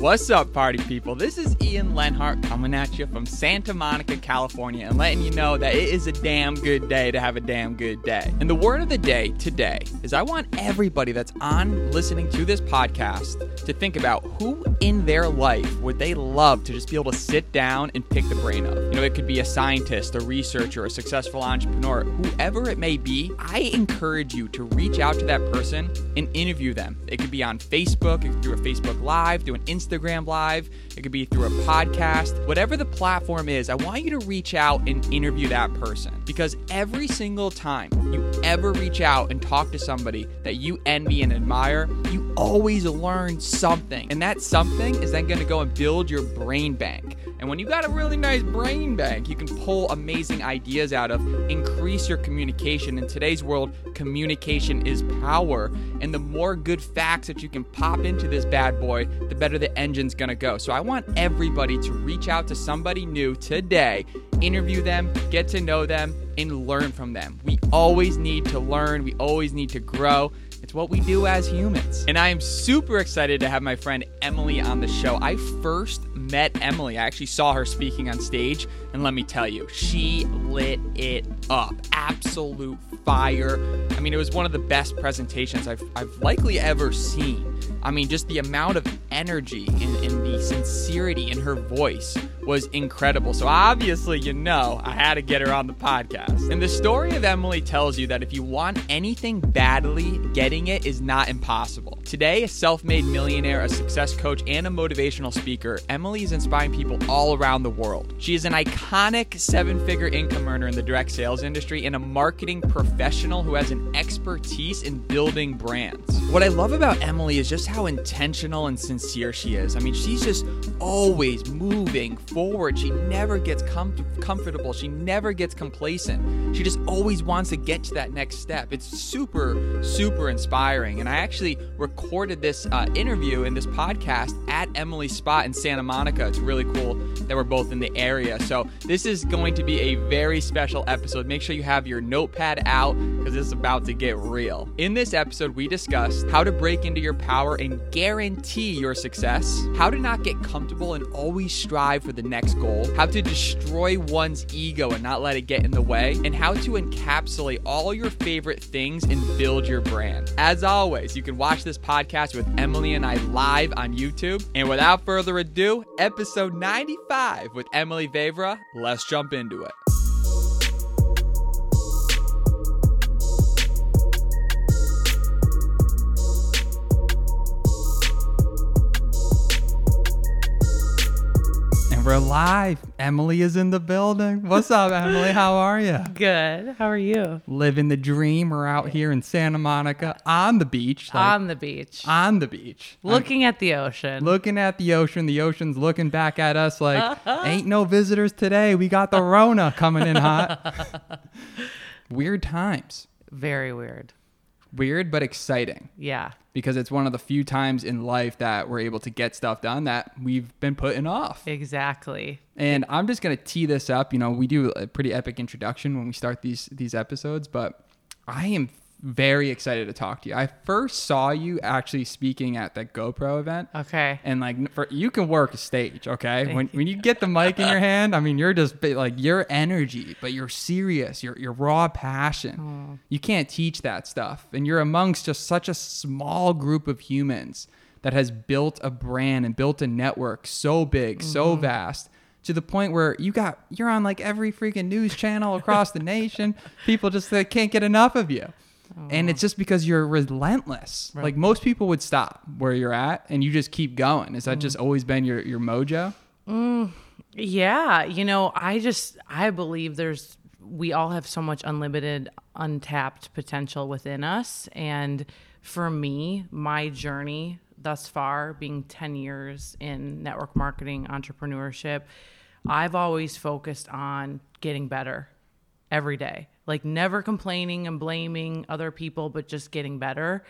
What's up, party people? This is Ian Lenhart coming at you from Santa Monica, California, and letting you know that it is a damn good day to have a damn good day. And the word of the day today is I want everybody that's on listening to this podcast to think about who in their life would they love to just be able to sit down and pick the brain of. You know, it could be a scientist, a researcher, a successful entrepreneur, whoever it may be. I encourage you to reach out to that person and interview them. It could be on Facebook, it could do a Facebook Live, do an Instagram Live, it could be through a podcast. Whatever the platform is, I want you to reach out and interview that person, because every single time you ever reach out and talk to somebody that you envy and admire, you always learn something, and that something is then going to go and build your brain bank. And when you got a really nice brain bank, you can pull amazing ideas out of, increase your communication. In today's world, communication is power, and the more good facts that you can pop into this bad boy, the better the engine's gonna go. So I want everybody to reach out to somebody new today, interview them, get to know them, and learn from them. We always need to learn, we always need to grow. It's what we do as humans. And I am super excited to have my friend Emily on the show. I first met Emily. I actually saw her speaking on stage, and let me tell you, she lit it up. Absolute fire. I mean, it was one of the best presentations I've likely ever seen. I mean, just the amount of energy and the sincerity in her voice was incredible. So obviously, you know, I had to get her on the podcast. And the story of Emily tells you that if you want anything badly, getting it is not impossible. Today, a self-made millionaire, a success coach, and a motivational speaker, Emily is inspiring people all around the world. She is an iconic seven-figure income earner in the direct sales industry and a marketing professional who has an expertise in building brands. What I love about Emily is just how intentional and sincere she is. I mean, she's just always moving forward. She never gets comfortable. She never gets complacent. She just always wants to get to that next step. It's super, super inspiring. And I actually recorded this interview and this podcast at Emily's spot in Santa Monica. It's really cool that we're both in the area. So this is going to be a very special episode. Make sure you have your notepad out, because it's about to get real. In this episode, we discussed how to break into your power and guarantee your success, how to not get comfortable and always strive for the next goal, how to destroy one's ego and not let it get in the way, and how to encapsulate all your favorite things and build your brand. As always, you can watch this podcast with Emily and I live on YouTube. And without further ado, episode 95 with Emily Vavra. Let's jump into it. We're live. Emily is in the building. What's up, Emily? How are you? Good. How are you? Living the dream. We're out here in Santa Monica on the beach. Looking at the ocean. Looking at the ocean. The ocean's looking back at us like, ain't no visitors today. We got the Rona coming in hot. Weird times. Very weird. Weird, but exciting. Yeah. Because it's one of the few times in life that we're able to get stuff done that we've been putting off. Exactly. And I'm just going to tee this up. You know, we do a pretty epic introduction when we start these episodes, but I am very excited to talk to you. I first saw you actually speaking at that GoPro event. Okay. And like, you can work a stage, okay? When you get the mic in your hand, I mean, you're just like, your energy, but you're serious, your raw passion. You can't teach that stuff. And you're amongst just such a small group of humans that has built a brand and built a network so big, so vast, to the point where you're on like every freaking news channel across the nation. People just can't get enough of you. And it's just because you're relentless. Right. Like, most people would stop where you're at and you just keep going. Is that just always been your mojo? Yeah. You know, I believe we all have so much unlimited, untapped potential within us. And for me, my journey thus far, being 10 years in network marketing, entrepreneurship, I've always focused on getting better every day. Like, never complaining and blaming other people, but just getting better.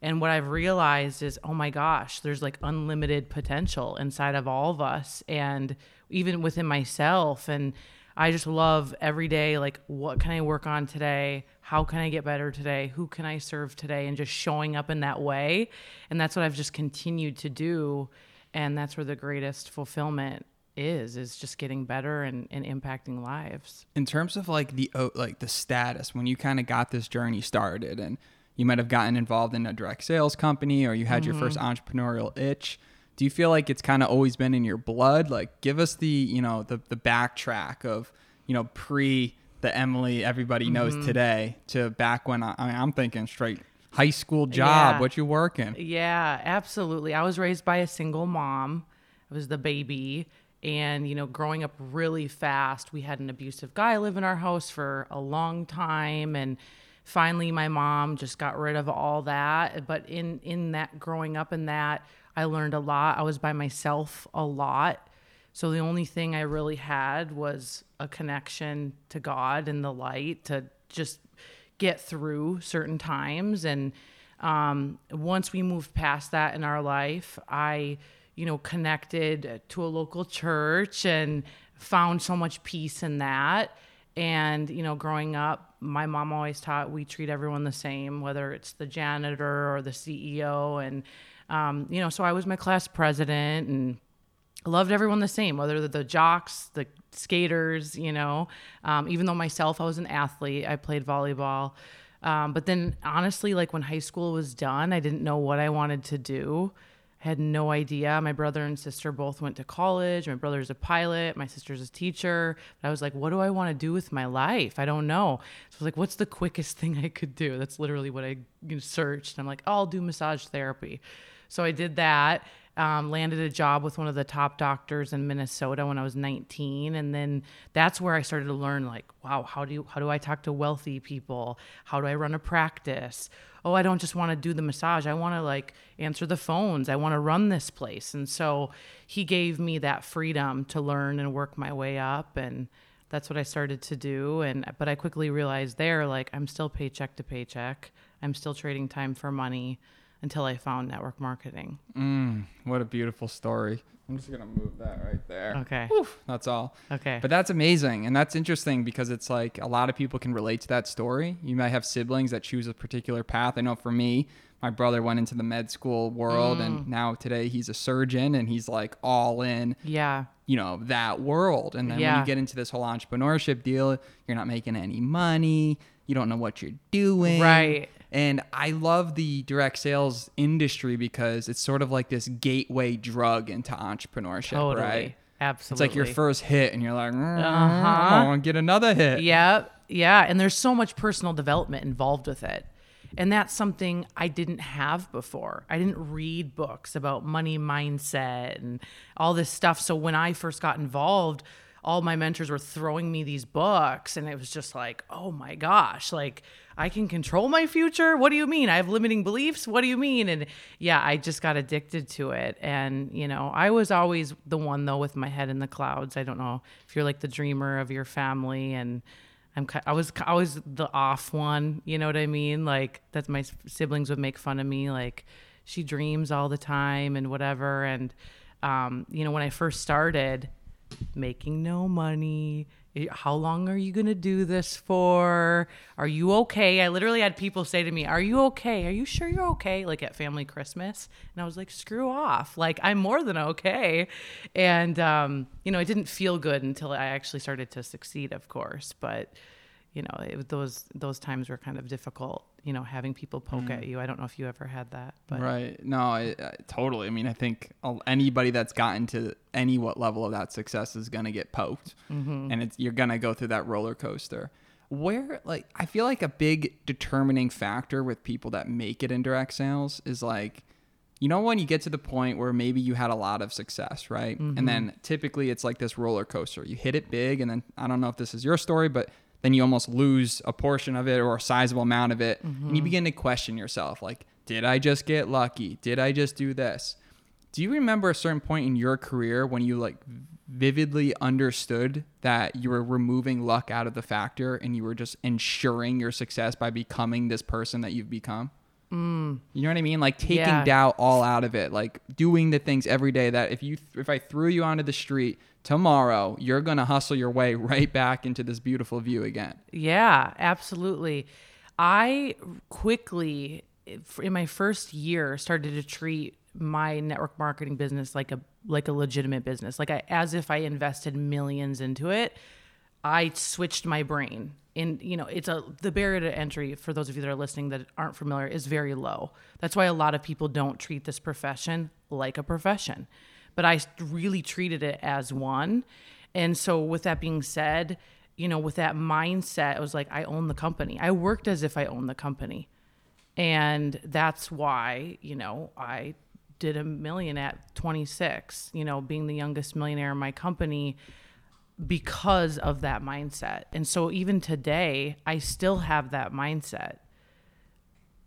And what I've realized is, oh my gosh, there's like unlimited potential inside of all of us, and even within myself. And I just love every day, like, what can I work on today? How can I get better today? Who can I serve today? And just showing up in that way. And that's what I've just continued to do. And that's where the greatest fulfillment is just getting better and impacting lives. In terms of like the status, when you kind of got this journey started and you might have gotten involved in a direct sales company or you had your first entrepreneurial itch, do you feel like it's kind of always been in your blood? Like, give us the backtrack of, pre the Emily everybody knows today to back when I'm thinking straight high school job, what you working? Yeah, absolutely. I was raised by a single mom. I was the baby. And, growing up really fast, we had an abusive guy live in our house for a long time. And finally, my mom just got rid of all that. But in that growing up in that, I learned a lot. I was by myself a lot. So the only thing I really had was a connection to God and the light to just get through certain times. And once we moved past that in our life, I connected to a local church and found so much peace in that. And, growing up, my mom always taught we treat everyone the same, whether it's the janitor or the CEO. And, so I was my class president and loved everyone the same, whether they're the jocks, the skaters, even though myself, I was an athlete, I played volleyball. But then honestly, like when high school was done, I didn't know what I wanted to do. I had no idea. My brother and sister both went to college. My brother's a pilot. My sister's a teacher. But I was like, what do I want to do with my life? I don't know. So I was like, what's the quickest thing I could do? That's literally what I searched. And I'm like, I'll do massage therapy. So I did that, landed a job with one of the top doctors in Minnesota when I was 19. And then that's where I started to learn like, wow, how do I talk to wealthy people? How do I run a practice? Oh, I don't just want to do the massage. I want to answer the phones. I want to run this place. And so he gave me that freedom to learn and work my way up. And that's what I started to do. But I quickly realized there, I'm still paycheck to paycheck. I'm still trading time for money until I found network marketing. What a beautiful story. I'm just going to move that right there. Okay. Oof, that's all. Okay. But that's amazing. And that's interesting because it's like a lot of people can relate to that story. You might have siblings that choose a particular path. I know for me, my brother went into the med school world and now today he's a surgeon and he's all in, that world. And then when you get into this whole entrepreneurship deal, you're not making any money. You don't know what you're doing. Right. And I love the direct sales industry because it's sort of like this gateway drug into entrepreneurship, totally. Right? Absolutely. It's like your first hit and you're like, I want to get another hit. Yeah. Yeah. And there's so much personal development involved with it. And that's something I didn't have before. I didn't read books about money mindset and all this stuff. So when I first got involved, all my mentors were throwing me these books and it was just like, oh my gosh, I can control my future. What do you mean? I have limiting beliefs. What do you mean? And yeah, I just got addicted to it. And, I was always the one though with my head in the clouds. I don't know if you're the dreamer of your family and I was the off one, you know what I mean? That's my siblings would make fun of me. She dreams all the time and whatever. And, when I first started, making no money. How long are you going to do this for? Are you okay? I literally had people say to me, are you okay? Are you sure you're okay? At family Christmas. And I was like, screw off. I'm more than okay. And, it didn't feel good until I actually started to succeed, of course. But, those times were kind of difficult, having people poke at you. I don't know if you ever had that. But. Right. No, I totally. I mean, I think anybody that's gotten to any level of that success is going to get poked and you're going to go through that roller coaster where I feel like a big determining factor with people that make it in direct sales is when you get to the point where maybe you had a lot of success, right? And then typically it's this roller coaster. You hit it big and then I don't know if this is your story, but then you almost lose a portion of it or a sizable amount of it. And you begin to question yourself, did I just get lucky? Did I just do this? Do you remember a certain point in your career when you vividly understood that you were removing luck out of the factor and you were just ensuring your success by becoming this person that you've become? You know what I mean? Taking doubt all out of it, doing the things every day that if I threw you onto the street tomorrow, you're going to hustle your way right back into this beautiful view again. Yeah, absolutely. I quickly, in my first year, started to treat my network marketing business like a legitimate business, as if I invested millions into it. I switched my brain, and the barrier to entry for those of you that are listening that aren't familiar is very low. That's why a lot of people don't treat this profession like a profession, but I really treated it as one. And so with that being said, with that mindset, I was like, I own the company. I worked as if I owned the company. And that's why, I did a million at 26, being the youngest millionaire in my company, because of that mindset. And so even today, I still have that mindset.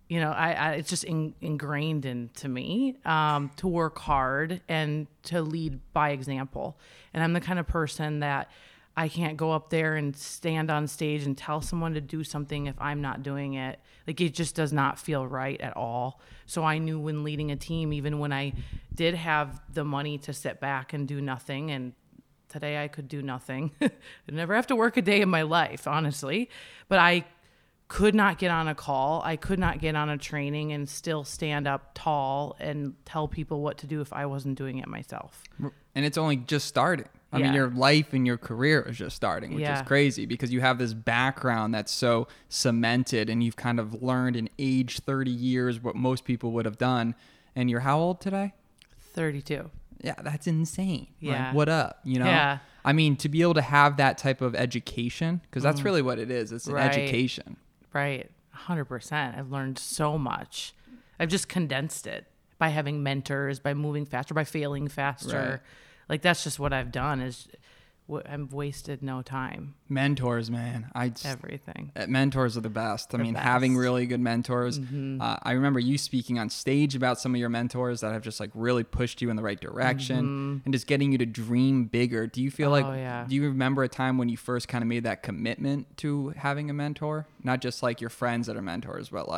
It's just ingrained into me to work hard and to lead by example. And I'm the kind of person that I can't go up there and stand on stage and tell someone to do something if I'm not doing it. It just does not feel right at all. So I knew when leading a team, even when I did have the money to sit back and do nothing, and today I could do nothing. I never have to work a day in my life, honestly. But I could not get on a call. I could not get on a training and still stand up tall and tell people what to do if I wasn't doing it myself. And it's only just starting. I mean, your life and your career is just starting, which is crazy because you have this background that's so cemented and you've kind of learned in age 30 years what most people would have done. And you're how old today? 32. Yeah, that's insane. Yeah. Like, what up? Yeah. I mean, to be able to have that type of education, because that's really what it is. It's an education. Right. 100%. I've learned so much. I've just condensed it by having mentors, by moving faster, by failing faster. Right. That's just what I've done is I've wasted no time. Mentors, man. Everything. Mentors are the best. I mean, having really good mentors. Mm-hmm. I remember you speaking on stage about some of your mentors that have just really pushed you in the right direction and just getting you to dream bigger. Do you feel do you remember a time when you first kind of made that commitment to having a mentor? Not just your friends that are mentors, but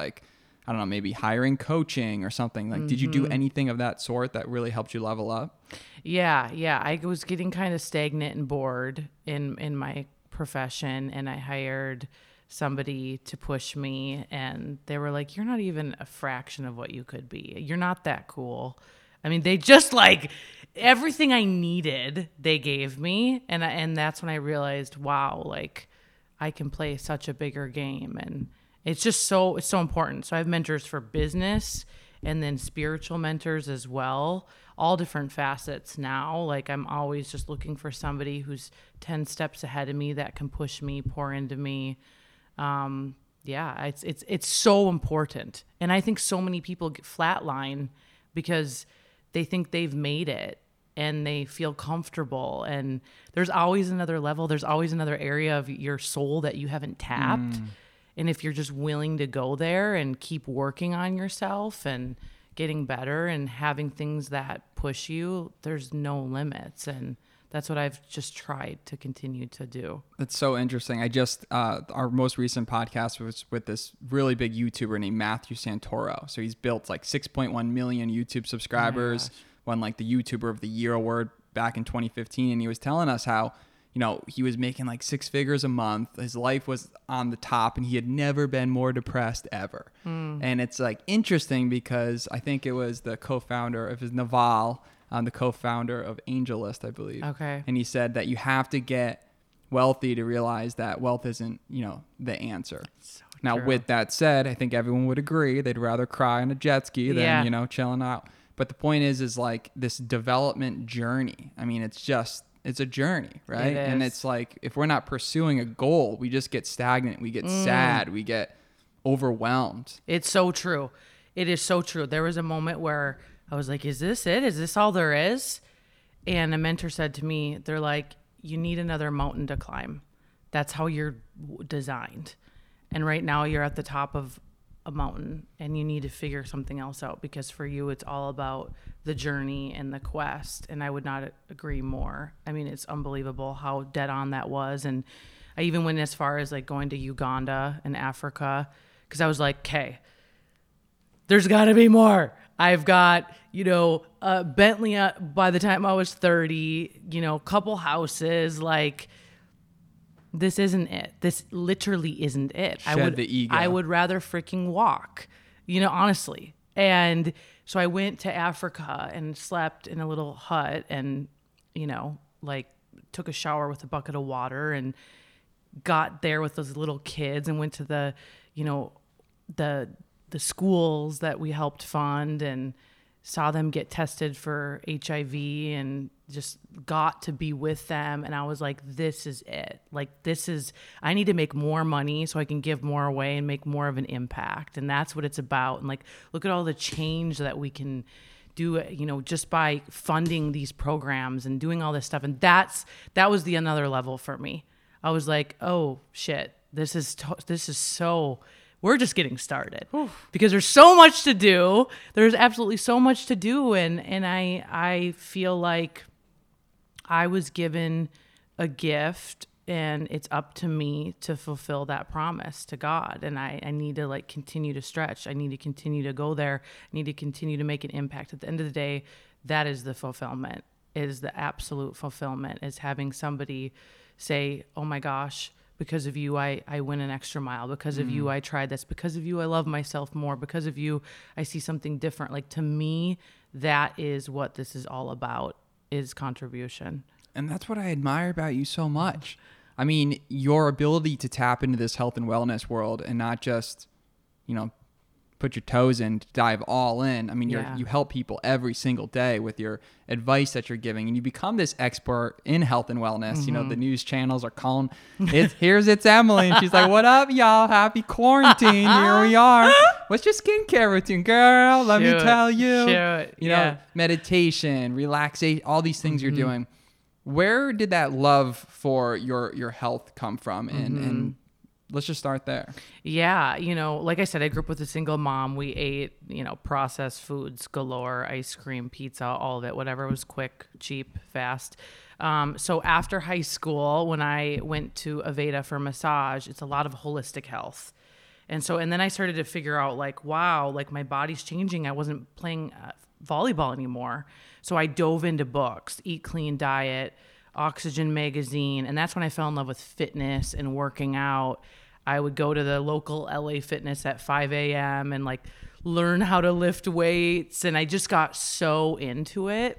I don't know, maybe hiring coaching or something. Did you do anything of that sort that really helped you level up? Yeah. I was getting kind of stagnant and bored in my profession, and I hired somebody to push me, and they were like, "You're not even a fraction of what you could be. You're not that cool." I mean, they just everything I needed, they gave me, and that's when I realized, wow, I can play such a bigger game. And it's just it's so important. So I have mentors for business and then spiritual mentors as well, all different facets now. I'm always just looking for somebody who's 10 steps ahead of me that can push me, pour into me. It's so important. And I think so many people get flatline because they think they've made it and they feel comfortable. And there's always another level. There's always another area of your soul that you haven't tapped. And if you're just willing to go there and keep working on yourself and getting better and having things that push you, there's no limits. And that's what I've just tried to continue to do. That's so interesting. I just, our most recent podcast was with this really big YouTuber named Matthew Santoro. So he's built 6.1 million YouTube subscribers, won the YouTuber of the Year award back in 2015. And he was telling us how he was making six figures a month. His life was on the top and he had never been more depressed ever. And it's interesting because I think it was the co-founder of his Naval, the co-founder of AngelList, I believe. Okay. And he said that you have to get wealthy to realize that wealth isn't, the answer. So now true. With that said, I think everyone would agree they'd rather cry on a jet ski than, chilling out. But the point is this development journey. I mean, it's a journey, right? It is. And it's if we're not pursuing a goal, we just get stagnant, we get sad, we get overwhelmed. It's so true. It is so true. There was a moment where I was like, is this it? Is this all there is? And a mentor said to me, they're like, you need another mountain to climb. That's how you're designed. And right now you're at the top of a mountain and you need to figure something else out because for you, it's all about the journey and the quest. And I would not agree more. I mean, it's unbelievable how dead on that was. And I even went as far as going to Uganda and Africa because I was like, okay, there's gotta be more. I've got, Bentley by the time I was 30, couple houses, this isn't it. This literally isn't it. Shed the ego. I would rather freaking walk, honestly. And so I went to Africa and slept in a little hut and, you know, like took a shower with a bucket of water and got there with those little kids and went to the, you know, the schools that we helped fund and saw them get tested for HIV and just got to be with them. And I was like, this is it. Like, this is, I need to make more money so I can give more away and make more of an impact. And that's what it's about. And like, look at all the change that we can do, you know, just by funding these programs and doing all this stuff. And that was the another level for me. I was like, oh shit, this is so, we're just getting started. Oof. Because there's so much to do. There's absolutely so much to do. And I feel like I was given a gift and it's up to me to fulfill that promise to God. And I need to like continue to stretch. I need to continue to go there. I need to continue to make an impact. At the end of the day, that is the fulfillment, is the absolute fulfillment, is having somebody say, oh my gosh, because of you, I went an extra mile. Because of you, I tried this. Because of you, I love myself more. Because of you, I see something different. Like, to me, that is what this is all about, is contribution. And that's what I admire about you so much. I mean, your ability to tap into this health and wellness world and not just, you know, put your toes in, dive all in. I mean, you help people every single day with your advice that you're giving, and you become this expert in health and wellness. Mm-hmm. You know, the news channels are calling, it's Emily, and she's like, what up, y'all? Happy quarantine. Here we are. What's your skincare routine, girl? Let me tell you. You know, meditation, relaxation, all these things you're doing. Where did that love for your health come from? And let's just start there. Yeah. You know, like I said, I grew up with a single mom. We ate, you know, processed foods galore, ice cream, pizza, all of it, whatever was quick, cheap, fast. So after high school, when I went to Aveda for massage, it's a lot of holistic health. And so, and then I started to figure out like, wow, like my body's changing. I wasn't playing volleyball anymore. So I dove into books, Eat Clean Diet, Oxygen magazine. And that's when I fell in love with fitness and working out. I would go to the local LA Fitness at 5 a.m. and like learn how to lift weights. And I just got so into it.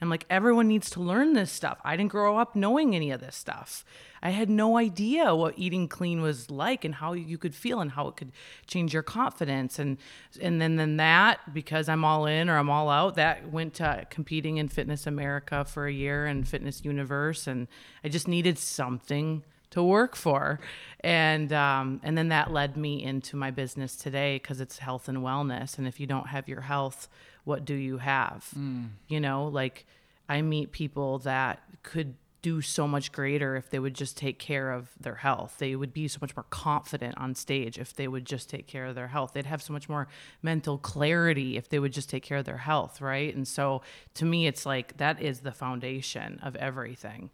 I'm like, everyone needs to learn this stuff. I didn't grow up knowing any of this stuff. I had no idea what eating clean was like and how you could feel and how it could change your confidence. And then that, because I'm all in or I'm all out, that went to competing in Fitness America for a year and Fitness Universe. And I just needed something to work for. And then that led me into my business today, because it's health and wellness. And if you don't have your health, what do you have? You know, like I meet people that could do so much greater if they would just take care of their health. They would be so much more confident on stage if they would just take care of their health. They'd have so much more mental clarity if they would just take care of their health, right? And so to me, it's like that is the foundation of everything,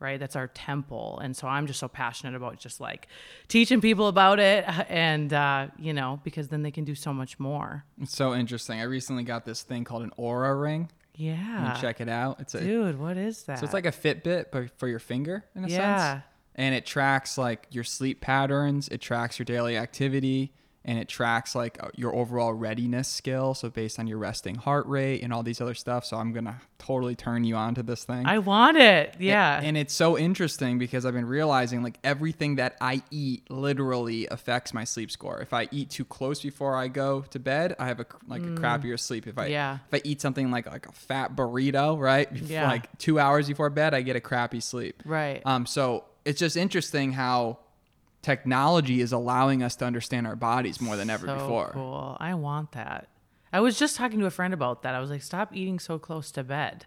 right? That's our temple. And so I'm just so passionate about just like teaching people about it, and you know, because then they can do so much more. It's so interesting. I recently got this thing called an Aura ring. Yeah. And check it out. It's what is that? So it's like a Fitbit, but for your finger in a sense. And it tracks like your sleep patterns. It tracks your daily activity, and it tracks like your overall readiness skill. So based on your resting heart rate and all these other stuff. So I'm going to totally turn you on to this thing. I want it. Yeah. And it's so interesting because I've been realizing like everything that I eat literally affects my sleep score. If I eat too close before I go to bed, I have a crappier sleep. If I eat something like a fat burrito, right? Yeah. Like 2 hours before bed, I get a crappy sleep. Right. So it's just interesting how technology is allowing us to understand our bodies more than ever before. Cool. I want that. I was just talking to a friend about that. I was like, stop eating so close to bed.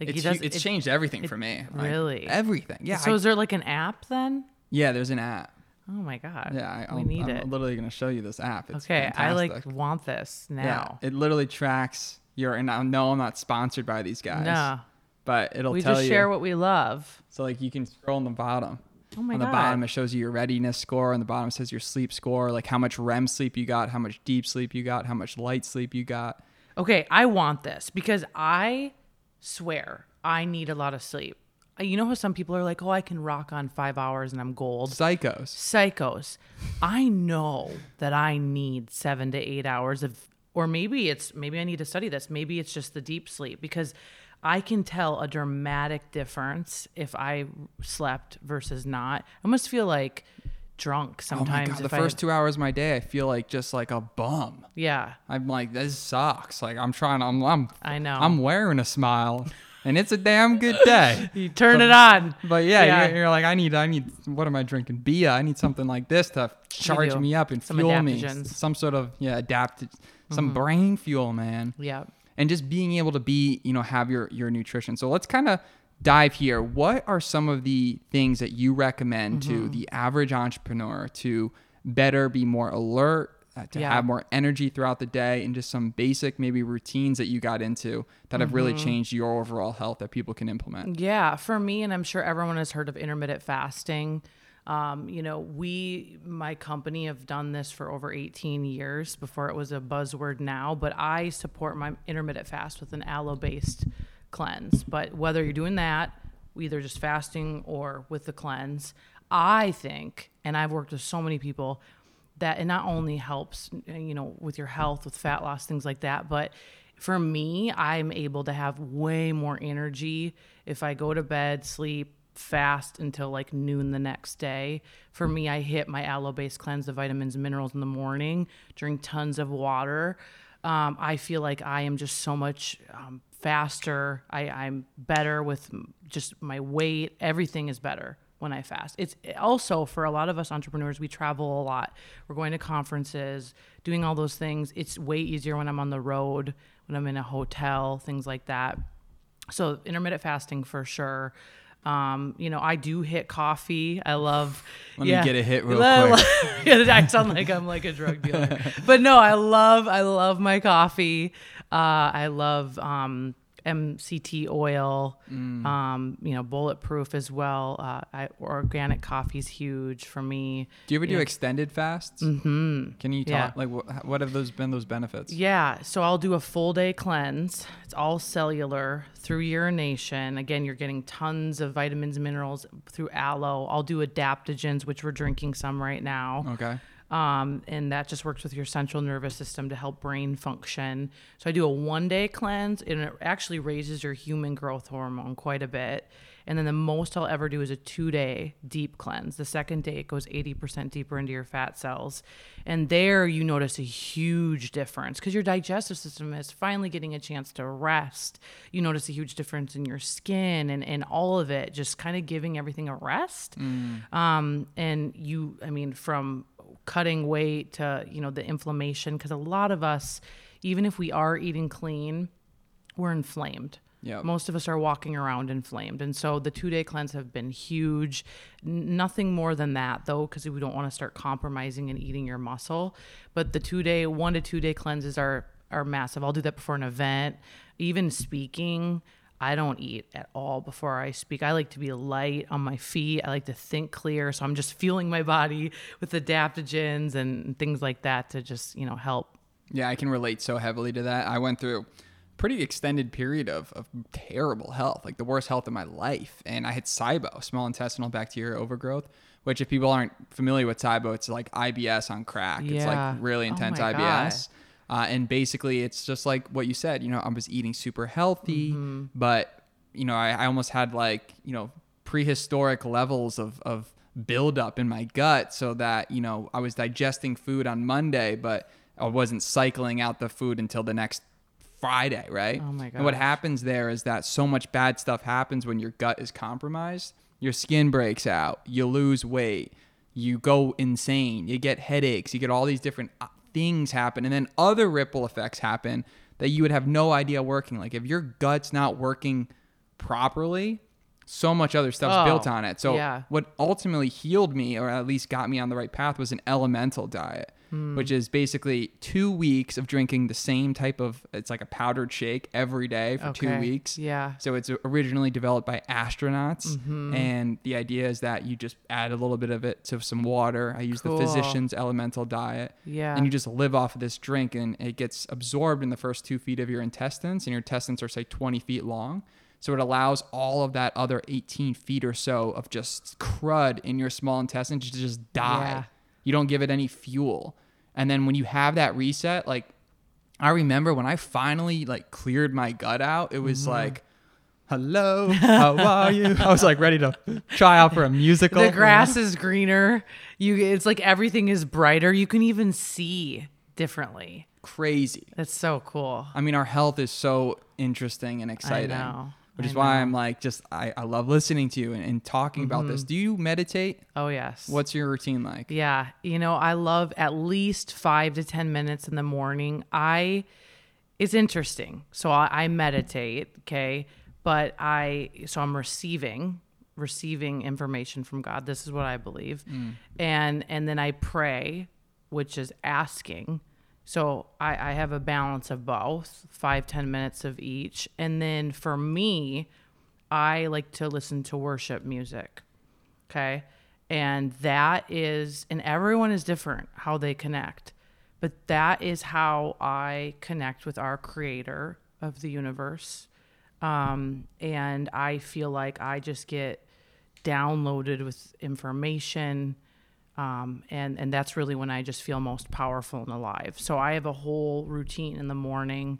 Like it's changed everything for me. Really? Like, everything. Yeah. So is there like an app then? Yeah, there's an app. Oh my God. Yeah. I'm literally going to show you this app. It's fantastic. I like want this now. Yeah, it literally tracks your, and I know I'm not sponsored by these guys. No. But it'll tell you. We just share what we love. So like you can scroll on the bottom. Oh my God. On the bottom, it shows you your readiness score. On the bottom, it says your sleep score, like how much REM sleep you got, how much deep sleep you got, how much light sleep you got. Okay, I want this because I swear I need a lot of sleep. You know how some people are like, oh, I can rock on 5 hours and I'm gold. Psychos. I know that I need 7 to 8 hours of, or maybe I need to study this. Maybe it's just the deep sleep, because I can tell a dramatic difference if I slept versus not. I must feel like drunk sometimes. Oh my God, the first 2 hours of my day, I feel like just like a bum. Yeah. I'm like, this sucks. Like I'm wearing a smile. And it's a damn good day. You turn it on. But yeah. You're like, I need, what am I drinking? Beer. I need something like this to charge me up and fuel me. Some sort of, adapted, some brain fuel, man. Yeah. And just being able to be, have your nutrition. So let's kind of dive here. What are some of the things that you recommend to the average entrepreneur to better be more alert, to have more energy throughout the day, and just some basic maybe routines that you got into that have really changed your overall health that people can implement? Yeah, for me, and I'm sure everyone has heard of intermittent fasting. My company have done this for over 18 years before it was a buzzword now, but I support my intermittent fast with an aloe-based cleanse. But whether you're doing that, either just fasting or with the cleanse, I think, and I've worked with so many people, that it not only helps, with your health, with fat loss, things like that, but for me, I'm able to have way more energy if I go to bed, sleep, fast until like noon the next day. For me, I hit my aloe-based cleanse, the vitamins and minerals in the morning, drink tons of water. I feel like I am just so much faster. I'm better with just my weight. Everything is better when I fast. It's also, for a lot of us entrepreneurs, we travel a lot. We're going to conferences, doing all those things. It's way easier when I'm on the road, when I'm in a hotel, things like that. So intermittent fasting for sure. I do hit coffee. I love. Let me get a hit real quick. I sound like I'm like a drug dealer, but no, I love my coffee. I love, MCT oil, bulletproof as well. Organic coffee is huge for me. Do you ever do extended fasts? Mm-hmm. Can you talk what have those benefits? Yeah. So I'll do a full day cleanse. It's all cellular through urination. Again, you're getting tons of vitamins and minerals through aloe. I'll do adaptogens, which we're drinking some right now. Okay. And that just works with your central nervous system to help brain function. So I do a 1-day cleanse, and it actually raises your human growth hormone quite a bit. And then the most I'll ever do is a 2-day deep cleanse. The second day, it goes 80% deeper into your fat cells. And there you notice a huge difference because your digestive system is finally getting a chance to rest. You notice a huge difference in your skin and all of it, just kind of giving everything a rest. From cutting weight to, the inflammation, because a lot of us, even if we are eating clean, we're inflamed. Yep. Most of us are walking around inflamed. And so the 2-day cleanse have been huge. Nothing more than that, though, because we don't want to start compromising and eating your muscle. But the 1 to 2 day cleanses are massive. I'll do that before an event. Even speaking, I don't eat at all before I speak. I like to be light on my feet. I like to think clear. So I'm just fueling my body with adaptogens and things like that to just, help. Yeah, I can relate so heavily to that. I went through a pretty extended period of terrible health, like the worst health of my life. And I had SIBO, small intestinal bacterial overgrowth, which if people aren't familiar with SIBO, it's like IBS on crack. Yeah. It's like really intense IBS. God. And basically, it's just like what you said, I was eating super healthy, but, I almost had like, prehistoric levels of buildup in my gut so that, I was digesting food on Monday, but I wasn't cycling out the food until the next Friday, right? Oh my God. And what happens there is that so much bad stuff happens when your gut is compromised. Your skin breaks out. You lose weight. You go insane. You get headaches. You get all these different things happen, and then other ripple effects happen that you would have no idea working. Like if your gut's not working properly, so much other stuff's built on it. So what ultimately healed me, or at least got me on the right path, was an elemental diet, which is basically 2 weeks of drinking the same type of, it's like a powdered shake every day for 2 weeks. Yeah. So it's originally developed by astronauts. And the idea is that you just add a little bit of it to some water. I use the Physician's elemental diet. Yeah. And you just live off of this drink, and it gets absorbed in the first 2 feet of your intestines, and your intestines are say 20 feet long. So it allows all of that other 18 feet or so of just crud in your small intestine to just die. Yeah. You don't give it any fuel. And then when you have that reset, like I remember when I finally like cleared my gut out, it was like, hello, how are you? I was like ready to try out for a musical. The grass is greener. It's like everything is brighter. You can even see differently. Crazy. That's so cool. I mean, our health is so interesting and exciting, which is why I'm like, just, I love listening to you and talking about this. Do you meditate? Oh, yes. What's your routine like? Yeah. You know, I love at least 5 to 10 minutes in the morning. It's interesting. So I meditate. Okay. But I'm receiving information from God. This is what I believe. And then I pray, which is asking. So I have a balance of both, 5-10 minutes of each. And then for me, I like to listen to worship music. Okay. And that is, and everyone is different how they connect, but that is how I connect with our creator of the universe. And I feel like I just get downloaded with information. And that's really when I just feel most powerful and alive. So I have a whole routine in the morning,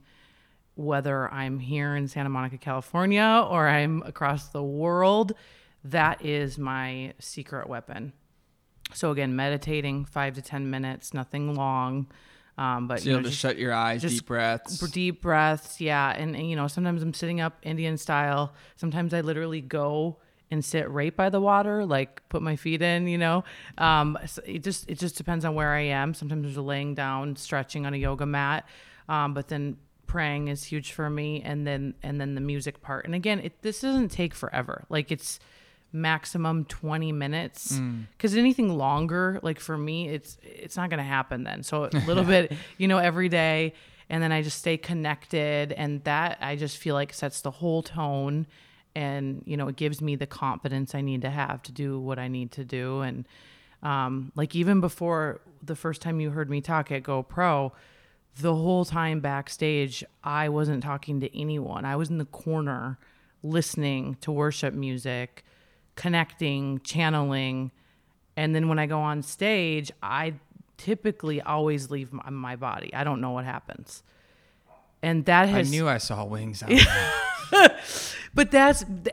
whether I'm here in Santa Monica, California, or I'm across the world. That is my secret weapon. So again, meditating 5 to 10 minutes, nothing long. But so you'll just shut your eyes, just deep breaths. Yeah. And you know, sometimes I'm sitting up Indian style. Sometimes I literally go and sit right by the water, like put my feet in, you know, so it just depends on where I am. Sometimes there's laying down, stretching on a yoga mat. But then praying is huge for me. And then the music part. And again, this doesn't take forever. Like it's maximum 20 minutes because anything longer, like for me, it's not going to happen then. So a little bit, you know, every day. And then I just stay connected, and that I just feel like sets the whole tone. And, you know, it gives me the confidence I need to have to do what I need to do. And like even before the first time you heard me talk at GoPro, the whole time backstage, I wasn't talking to anyone. I was in the corner listening to worship music, connecting, channeling. And then when I go on stage, I typically always leave my body. I don't know what happens. And that has... I knew I saw wings on that. But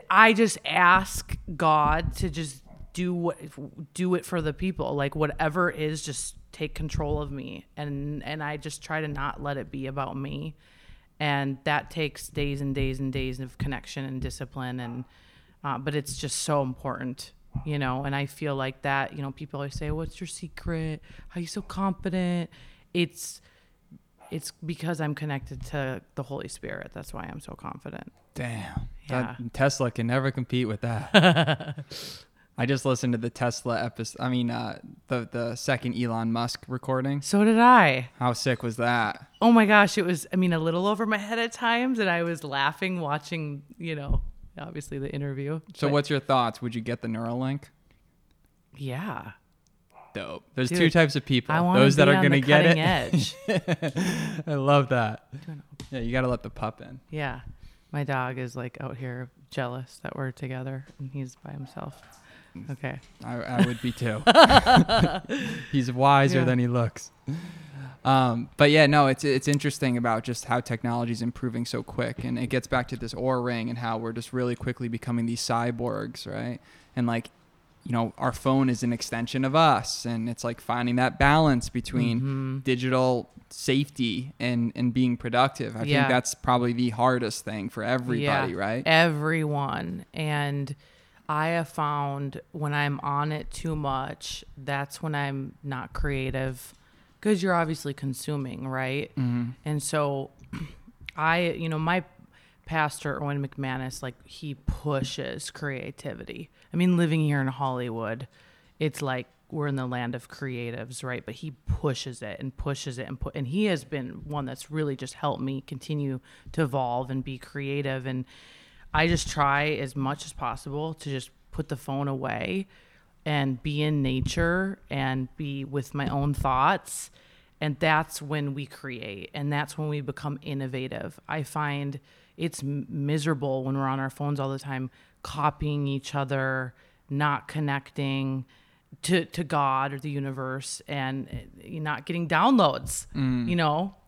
I just ask God to just do it for the people. Like whatever is, just take control of me. And I just try to not let it be about me. And that takes days and days and days of connection and discipline. And, but it's just so important, you know, and I feel like that, you know, people always say, what's your secret? How are you so confident? It's because I'm connected to the Holy Spirit. That's why I'm so confident. Damn. Yeah. Tesla can never compete with that. I just listened to the Tesla episode. I mean, the second Elon Musk recording. So did I. How sick was that? Oh my gosh. It was, I mean, a little over my head at times, and I was laughing, watching, you know, obviously the interview. So what's your thoughts? Would you get the Neuralink? Yeah. Dope. There's two types of people. Those that are going to get it. Edge. I love that. Yeah, you got to let the pup in. Yeah. My dog is like out here jealous that we're together and he's by himself. Okay. I would be too. He's wiser than he looks. But yeah, no, it's interesting about just how technology is improving so quick, and it gets back to this Oura ring and how we're just really quickly becoming these cyborgs, right? And like, you know, our phone is an extension of us, and it's like finding that balance between digital safety and being productive. I think that's probably the hardest thing for everybody, right? Everyone. And I have found when I'm on it too much, that's when I'm not creative, because you're obviously consuming, right? And so my pastor Erwin McManus, like he pushes creativity. I mean, living here in Hollywood, it's like we're in the land of creatives, right? But he pushes it, and he has been one that's really just helped me continue to evolve and be creative. And I just try as much as possible to just put the phone away and be in nature and be with my own thoughts. And that's when we create, and that's when we become innovative. I find it's miserable when we're on our phones all the time, copying each other, not connecting to God or the universe, and not getting downloads,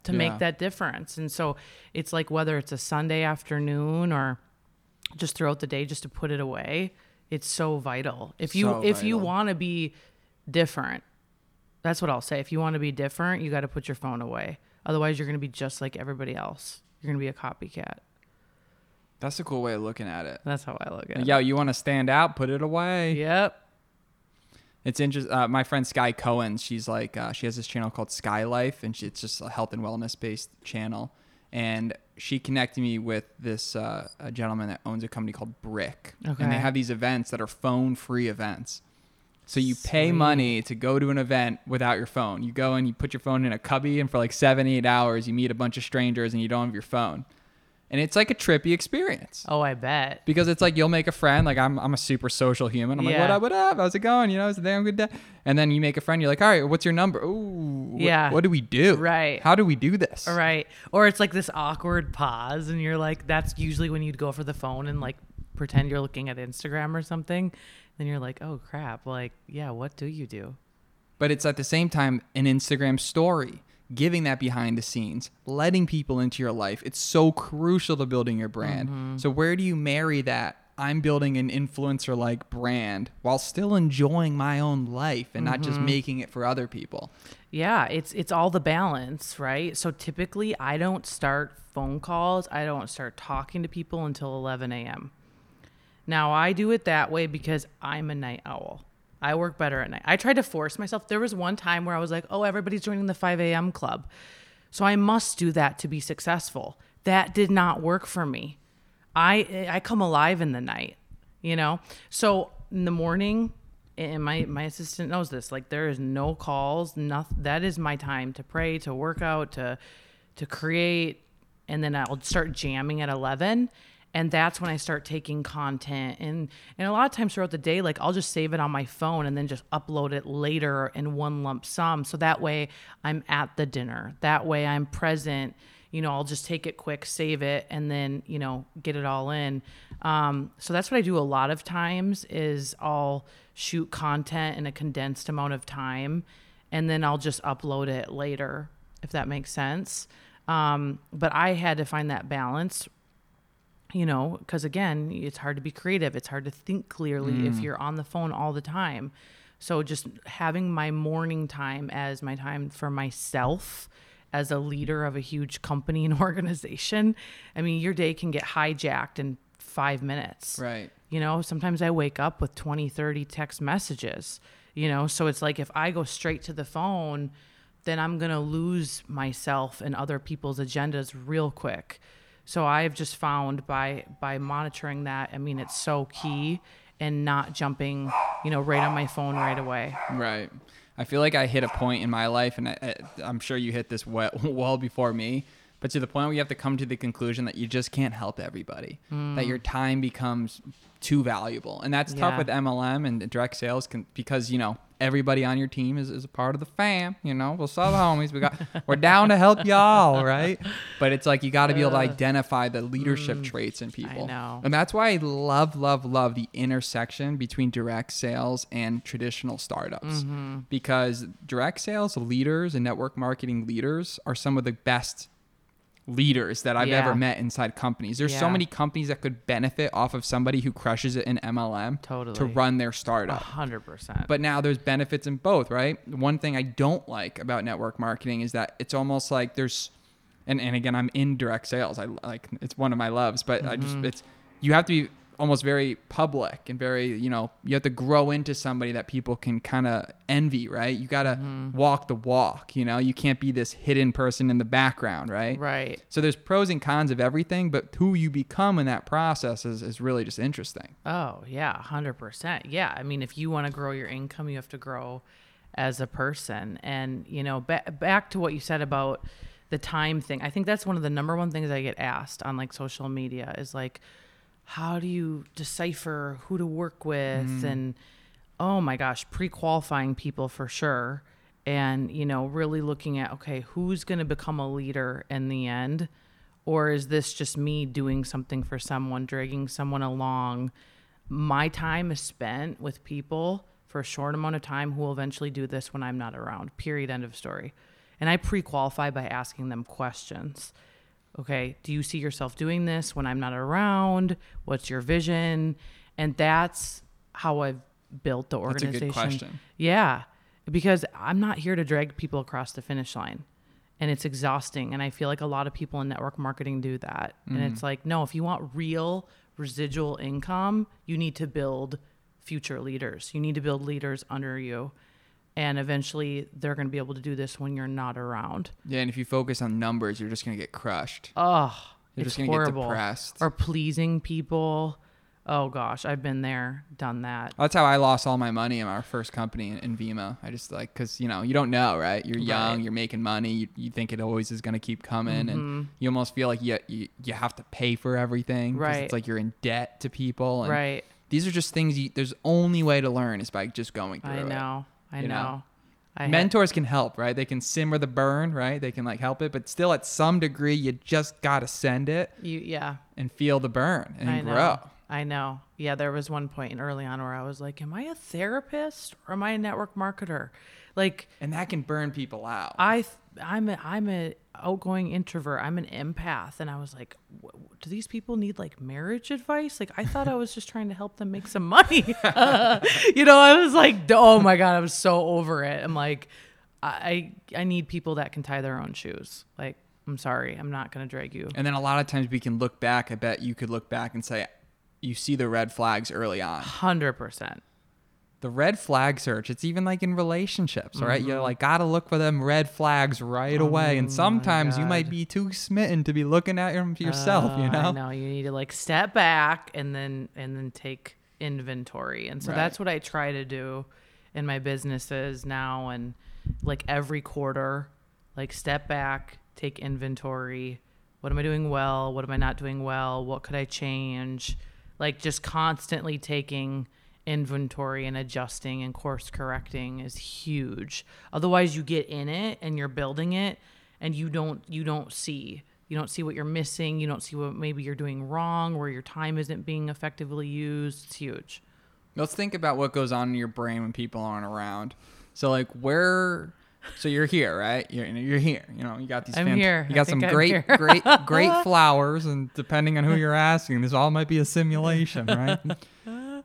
to make that difference. And so it's like, whether it's a Sunday afternoon or just throughout the day, just to put it away, it's so vital. If you want to be different, that's what I'll say. If you want to be different, you got to put your phone away. Otherwise, you're going to be just like everybody else. You're going to be a copycat. That's a cool way of looking at it. That's how I look at it. Yeah, you want to stand out, put it away. Yep. It's interesting. My friend Sky Cohen, she's like, she has this channel called Sky Life, and it's just a health and wellness based channel. And she connected me with this a gentleman that owns a company called Brick. Okay. And they have these events that are phone free events. So you pay money to go to an event without your phone. You go and you put your phone in a cubby, and for like 7-8 hours, you meet a bunch of strangers and you don't have your phone. And it's like a trippy experience. Oh, I bet. Because it's like, you'll make a friend. Like I'm a super social human. I'm like, what up? How's it going? It's a damn good day. And then you make a friend. You're like, all right, what's your number? Ooh, yeah. What do we do? Right. How do we do this? Right. Or it's like this awkward pause, and you're like, that's usually when you'd go for the phone and like pretend you're looking at Instagram or something. Then you're like, oh crap. Like, yeah, what do you do? But it's at the same time an Instagram story, giving that behind the scenes, letting people into your life. It's so crucial to building your brand. Mm-hmm. So where do you marry that? I'm building an influencer like brand while still enjoying my own life and not just making it for other people. Yeah. It's all the balance, right? So typically I don't start phone calls. I don't start talking to people until 11 a.m. Now I do it that way because I'm a night owl. I work better at night. I tried to force myself. There was one time where I was like, oh, everybody's joining the 5 a.m. club, so I must do that to be successful. That did not work for me. I come alive in the night, So in the morning, and my assistant knows this, like there is no calls, nothing. That is my time to pray, to work out, to create. And then I'll start jamming at 11. And that's when I start taking content. And a lot of times throughout the day, like I'll just save it on my phone and then just upload it later in one lump sum. So that way I'm at the dinner. That way I'm present. I'll just take it quick, save it, and then, get it all in. So that's what I do a lot of times is I'll shoot content in a condensed amount of time, and then I'll just upload it later, if that makes sense. But I had to find that balance, because again, it's hard to be creative. It's hard to think clearly if you're on the phone all the time. So just having my morning time as my time for myself as a leader of a huge company and organization. I mean, your day can get hijacked in 5 minutes. Right. Sometimes I wake up with 20, 30 text messages, so it's like if I go straight to the phone, then I'm going to lose myself and other people's agendas real quick. So I've just found by monitoring that, I mean, it's so key, and not jumping, right on my phone right away. Right. I feel like I hit a point in my life, and I'm sure you hit this well before me, but to the point where you have to come to the conclusion that you just can't help everybody, that your time becomes too valuable. And that's tough with MLM and direct sales because, everybody on your team is a part of the fam, we're sub homies. We're down to help y'all, right? But it's like you got to be able to identify the leadership traits in people. I know. And that's why I love the intersection between direct sales and traditional startups, because direct sales leaders and network marketing leaders are some of the best leaders that I've ever met inside companies. There's so many companies that could benefit off of somebody who crushes it in MLM to run their startup. 100%. But now there's benefits in both, right? One thing I don't like about network marketing is that it's almost like there's, and again, I'm in direct sales. I like, it's one of my loves, but you have to be almost very public and very, you have to grow into somebody that people can kind of envy, right? You got to walk the walk, you can't be this hidden person in the background, right? Right. So there's pros and cons of everything, but who you become in that process is really just interesting. Oh yeah. 100%. Yeah. I mean, if you want to grow your income, you have to grow as a person. And, back to what you said about the time thing. I think that's one of the number one things I get asked on like social media is like, how do you decipher who to work with? And oh my gosh, pre-qualifying people for sure. And, really looking at, okay, who's going to become a leader in the end Or is this just me doing something for someone, dragging someone along? My time is spent with people for a short amount of time who will eventually do this when I'm not around, period, end of story. And I pre-qualify by asking them questions. Okay, do you see yourself doing this when I'm not around? What's your vision? And that's how I've built the organization. That's a good question. Yeah, because I'm not here to drag people across the finish line. And it's exhausting. And I feel like a lot of people in network marketing do that. Mm-hmm. And it's like, no, if you want real residual income, you need to build future leaders. You need to build leaders under you. And eventually they're going to be able to do this when you're not around. Yeah. And if you focus on numbers, you're just going to get crushed. Oh, you're just going to get depressed. Or pleasing people. Oh gosh, I've been there, done that. That's how I lost all my money in our first company in Vima. I just like, cause you know, you don't know, right? You're young, you're making money. You think it always is going to keep coming and you almost feel like you have to pay for everything. Right. It's like you're in debt to people. And right. These are just things there's only way to learn is by just going through it. I know. Mentors can help, right? They can simmer the burn, right? They can like help it, but still at some degree, you just got to send it. And feel the burn and grow. I know. Yeah, there was one point early on where I was like, am I a therapist or am I a network marketer? Like, and that can burn people out. I'm an outgoing introvert. I'm an empath. And I was like, do these people need like marriage advice? Like, I thought I was just trying to help them make some money. You know, I was like, oh my God, I was so over it. I'm like, I need people that can tie their own shoes. Like, I'm sorry, I'm not going to drag you. And then a lot of times we can look back. I bet you could look back and say, you see the red flags early on. 100%. The red flag search, it's even like in relationships, right? You like got to look for them red flags right away. And sometimes you might be too smitten to be looking at them yourself, you know? I know. You need to like step back and then take inventory. And so that's what I try to do in my businesses now. And like every quarter, like step back, take inventory. What am I doing well? What am I not doing well? What could I change? Like just constantly taking inventory and adjusting and course correcting is huge. Otherwise you get in it and you're building it and you don't see what you're missing. You don't see what maybe you're doing wrong, where your time isn't being effectively used. It's huge. Let's think about what goes on in your brain when people aren't around. So like so you're here, right? You're here. You know, you got these. I'm here. You got some great flowers, and depending on who you're asking, this all might be a simulation, right?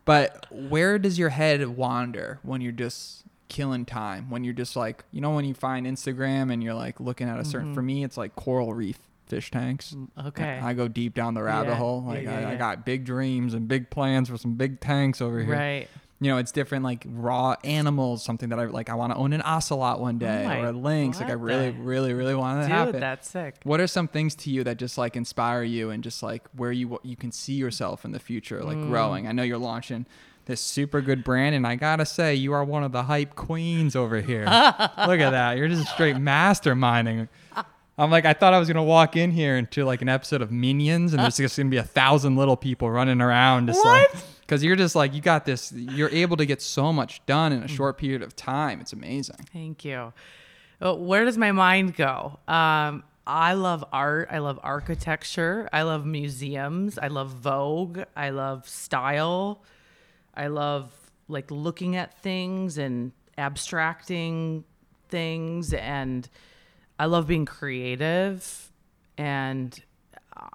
But where does your head wander when you're just killing time? When you're just like, you know, when you find Instagram and you're like looking at a certain. For me, it's like coral reef fish tanks. Okay. I go deep down the rabbit hole. Like I got big dreams and big plans for some big tanks over here. Right. You know, it's different, like raw animals, something that I like. I want to own an ocelot one day or a lynx. Like I really, really, really want that to happen. Dude, that's sick. What are some things to you that just like inspire you and just like where you can see yourself in the future, like growing? I know you're launching this super good brand, and I gotta say, you are one of the hype queens over here. Look at that. You're just straight masterminding. I'm like, I thought I was going to walk in here into like an episode of Minions and there's just going to be 1,000 little people running around. Just what? Because you're just like, you got this, you're able to get so much done in a short period of time. It's amazing. Thank you. Where does my mind go? I love art. I love architecture. I love museums. I love Vogue. I love style. I love like looking at things and abstracting things, and I love being creative, and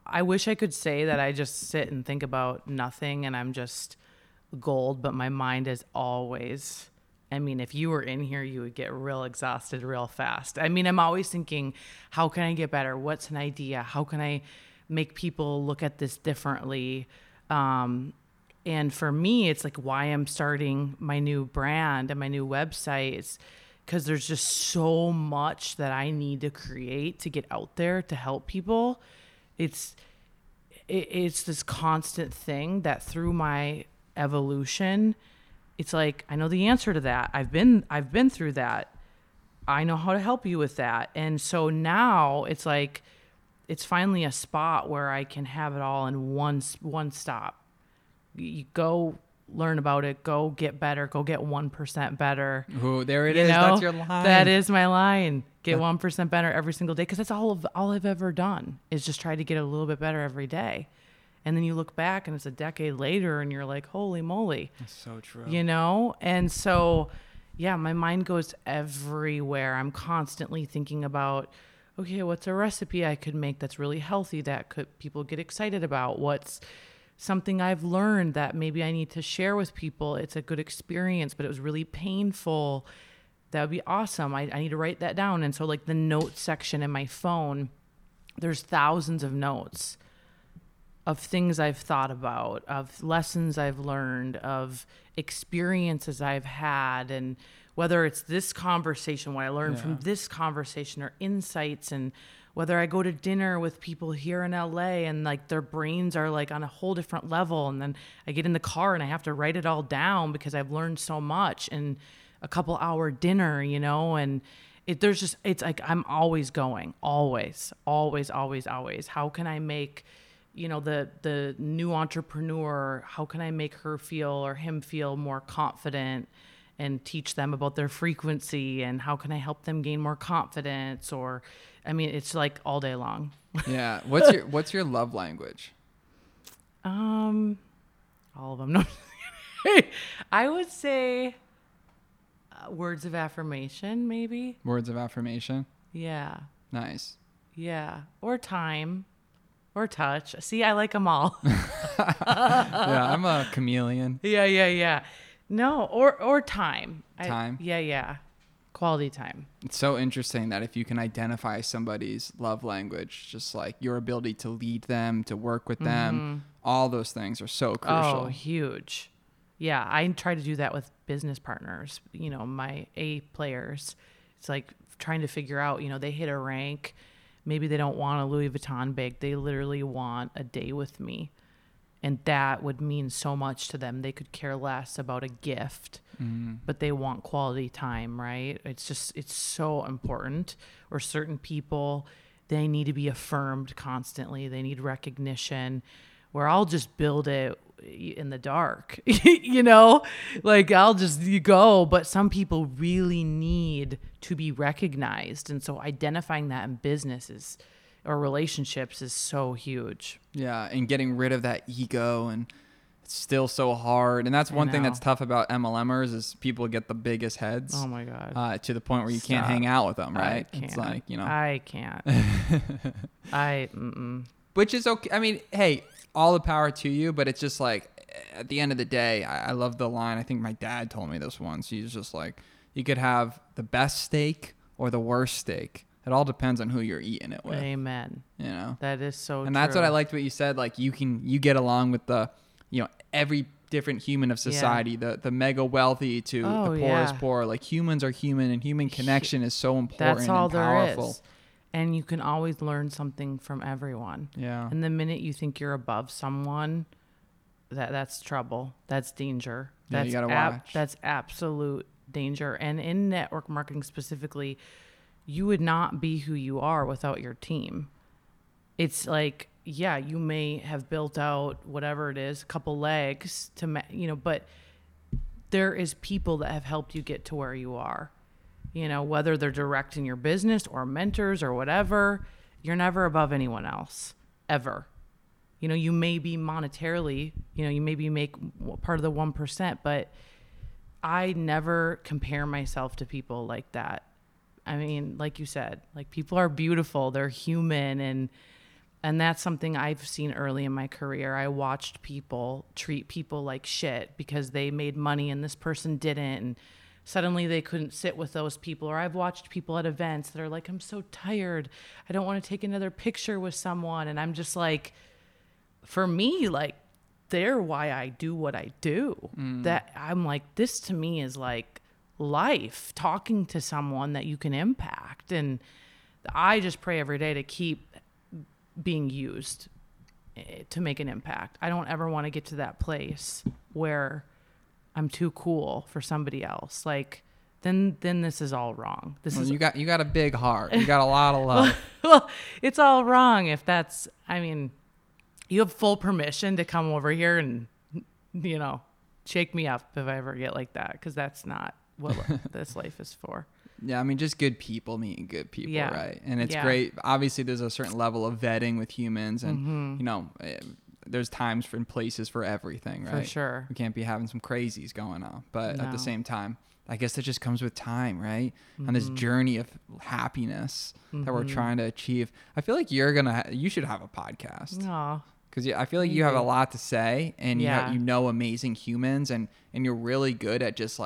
I wish I could say that I just sit and think about nothing and I'm just gold, but my mind is always, I mean, if you were in here, you would get real exhausted real fast. I mean, I'm always thinking, how can I get better? What's an idea? How can I make people look at this differently? And for me, it's like why I'm starting my new brand and my new website is because there's just so much that I need to create to get out there to help people. It's this constant thing that through my evolution, it's like, I know the answer to that. I've been through that. I know how to help you with that. And so now it's like, it's finally a spot where I can have it all in one stop. You go learn about it, go get better, go get 1% better. Ooh, there it is. That's your line. That is my line. Get 1% better every single day, because that's all I've ever done is just try to get a little bit better every day. And then you look back and it's a decade later and you're like, holy moly. That's so true. You know? And so, yeah, my mind goes everywhere. I'm constantly thinking about, okay, what's a recipe I could make that's really healthy that could people get excited about? What's something I've learned that maybe I need to share with people? It's a good experience, but it was really painful. That would be awesome. I need to write that down. And so like the notes section in my phone, there's thousands of notes of things I've thought about, of lessons I've learned, of experiences I've had, and whether it's this conversation, what I learned from this conversation, or insights, and whether I go to dinner with people here in LA and like their brains are like on a whole different level. And then I get in the car and I have to write it all down because I've learned so much in a couple hour dinner, you know, and it's like, I'm always going, always. How can I make, you know, the new entrepreneur, how can I make her feel or him feel more confident, and teach them about their frequency, and how can I help them gain more confidence? Or, I mean, it's like all day long. Yeah. What's your love language? All of them. No, I would say words of affirmation, maybe. Words of affirmation. Yeah. Nice. Yeah. Or time. Or touch. See, I like them all. Yeah, I'm a chameleon. Yeah. No, or time. Time? Yeah. Quality time. It's so interesting that if you can identify somebody's love language, just like your ability to lead them, to work with them, all those things are so crucial. Oh, huge. Yeah, I try to do that with business partners, you know, my A players. It's like trying to figure out, you know, they hit a rank. Maybe they don't want a Louis Vuitton bag. They literally want a day with me. And that would mean so much to them. They could care less about a gift, but they want quality time, right? It's so important. Or certain people, they need to be affirmed constantly. They need recognition, where I'll just build it in the dark, you know, like I'll just go, but some people really need to be recognized. And so identifying that in businesses or relationships is so huge. Yeah. And getting rid of that ego, and it's still so hard. And that's one thing that's tough about MLMers is people get the biggest heads. Oh my God. To the point where you can't hang out with them. Right. It's like, you know, I can't, which is okay. I mean, hey, all the power to you, but it's just like, at the end of the day, I love the line. I think my dad told me this once. He's just like, you could have the best steak or the worst steak. It all depends on who you're eating it with. Amen. You know, that is so true. And that's what I liked what you said. Like you get along with the, you know, every different human of society, the mega wealthy to the poorest poor. Like humans are human, and human connection is so important. That's all and powerful. There is. And you can always learn something from everyone. Yeah. And the minute you think you're above someone, that's trouble. That's danger. That's you gotta watch. That's absolute danger. And in network marketing specifically, you would not be who you are without your team. It's like, yeah, you may have built out whatever it is, a couple legs to, you know, but there is people that have helped you get to where you are. You know, whether they're direct in your business or mentors or whatever, you're never above anyone else, ever. You know, you may be monetarily, you know, you maybe make part of the 1%, but I never compare myself to people like that. I mean, like you said, like people are beautiful, they're human, and that's something I've seen early in my career. I watched people treat people like shit because they made money and this person didn't, and suddenly they couldn't sit with those people. Or I've watched people at events that are like, I'm so tired, I don't want to take another picture with someone. And I'm just like, for me, like, they're why I do what I do. That I'm like, this to me is like life, talking to someone that you can impact. And I just pray every day to keep being used to make an impact. I don't ever want to get to that place where I'm too cool for somebody else. Like, then this is all wrong. You got a big heart. You got a lot of love. Well, it's all wrong if that's. I mean, you have full permission to come over here and, you know, shake me up if I ever get like that, because that's not what this life is for. Yeah, I mean, just good people meeting good people, yeah. right? And it's yeah. great. Obviously, there's a certain level of vetting with humans, and mm-hmm. you know, there's times and places for everything, right? For sure. We can't be having some crazies going on, but no. at the same time, I guess that just comes with time, right? Mm-hmm. On this journey of happiness mm-hmm. that we're trying to achieve. I feel like you should have a podcast. No. Because I feel like you have a lot to say, and yeah. you know amazing humans, and you're really good at just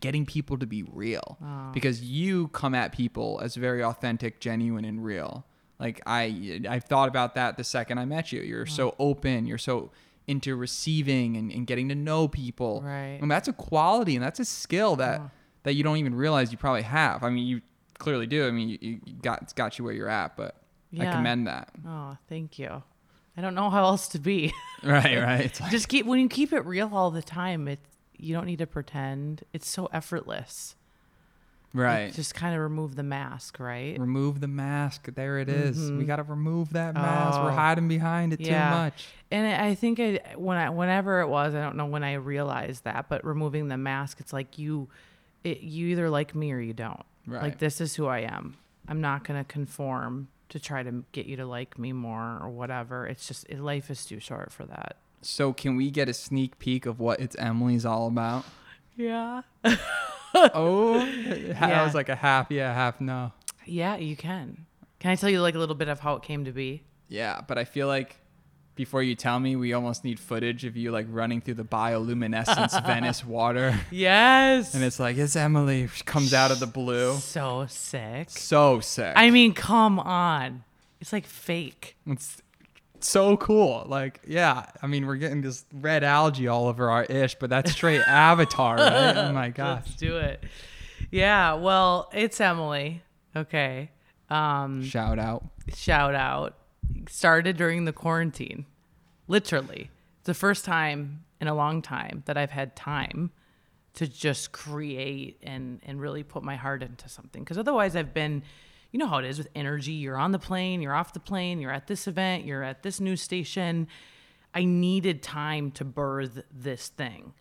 getting people to be real. Oh. Because you come at people as very authentic, genuine, and real. Like I've thought about that the second I met you. You're so open. You're so into receiving and getting to know people. Right. And that's a quality and that's a skill that you don't even realize you probably have. I mean, you clearly do. I mean, it's got you where you're at, but yeah. I commend that. Oh, thank you. I don't know how else to be. Right. Like, just when you keep it real all the time, you don't need to pretend. It's so effortless. Right. Like, just kind of remove the mask, right? Remove the mask. There it is. Mm-hmm. We got to remove that mask. We're hiding behind it too much. And I think whenever it was, I don't know when I realized that, but removing the mask, it's like you either like me or you don't. Right. Like, this is who I am. I'm not going to conform to try to get you to like me more or whatever. It's just, life is too short for that. So can we get a sneak peek of what It's Emily's all about? Yeah. I was like a half yeah, half no. Yeah, you can. Can I tell you like a little bit of how it came to be? Yeah, but I feel like before you tell me, we almost need footage of you like running through the bioluminescence Venice water. Yes. And it's like, it's Emily. She comes out of the blue. So sick. So sick. I mean, come on. It's like fake. It's so cool. Like, yeah, I mean, we're getting this red algae all over our ish, but that's straight Avatar, right? Oh my gosh. Let's do it. Yeah, well, it's Emily. Okay. Shout out. Started during the quarantine. Literally. It's the first time in a long time that I've had time to just create and really put my heart into something. Because otherwise I've been... You know how it is with energy. You're on the plane, you're off the plane, you're at this event, you're at this news station. I needed time to birth this thing.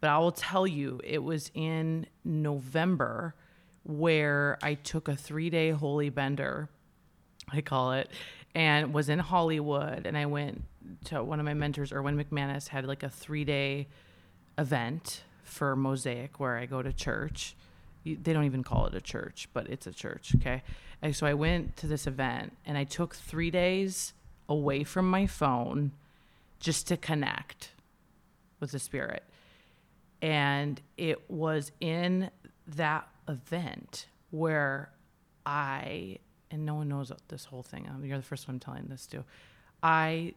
But I will tell you, it was in November where I took a 3-day holy bender, I call it, and was in Hollywood. And I went to one of my mentors, Erwin McManus, had like a 3-day event for Mosaic where I go to church. They don't even call it a church, but it's a church, okay? And so I went to this event, and I took 3 days away from my phone just to connect with the spirit. And it was in that event where and no one knows this whole thing. You're the first one telling this to. I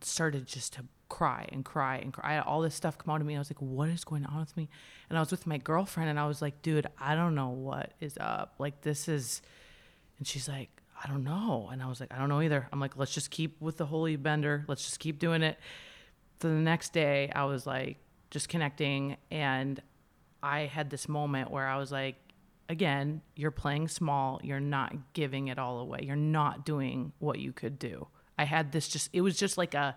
started just to cry. I had all this stuff come out of me. I was like, what is going on with me? And I was with my girlfriend and I was like, dude, I don't know what is up. Like, this is, and she's like, I don't know. And I was like, I don't know either. I'm like, let's just keep with the holy bender. Let's just keep doing it. So the next day I was like, just connecting. And I had this moment where I was like, again, you're playing small. You're not giving it all away. You're not doing what you could do. I had this it was just like a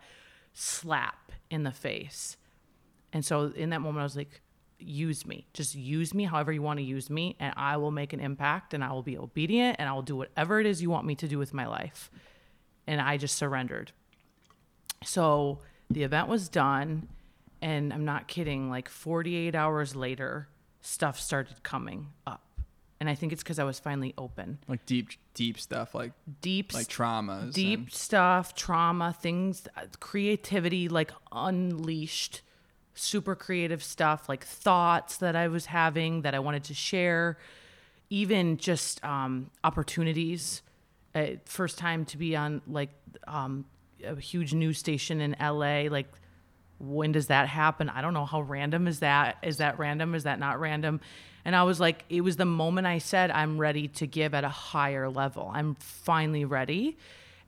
slap in the face. And so in that moment I was like, use me, just use me however you want to use me, and I will make an impact, and I will be obedient, and I will do whatever it is you want me to do with my life. And I just surrendered. So the event was done, and I'm not kidding, like 48 hours later stuff started coming up. And I think it's because I was finally open. Like deep stuff, like traumas. Deep stuff, trauma, things, creativity, like unleashed, super creative stuff, like thoughts that I was having that I wanted to share, even just opportunities. First time to be on like a huge news station in LA, like, when does that happen? I don't know. How random is that? Is that random? Is that not random? And I was like, it was the moment I said, I'm ready to give at a higher level. I'm finally ready.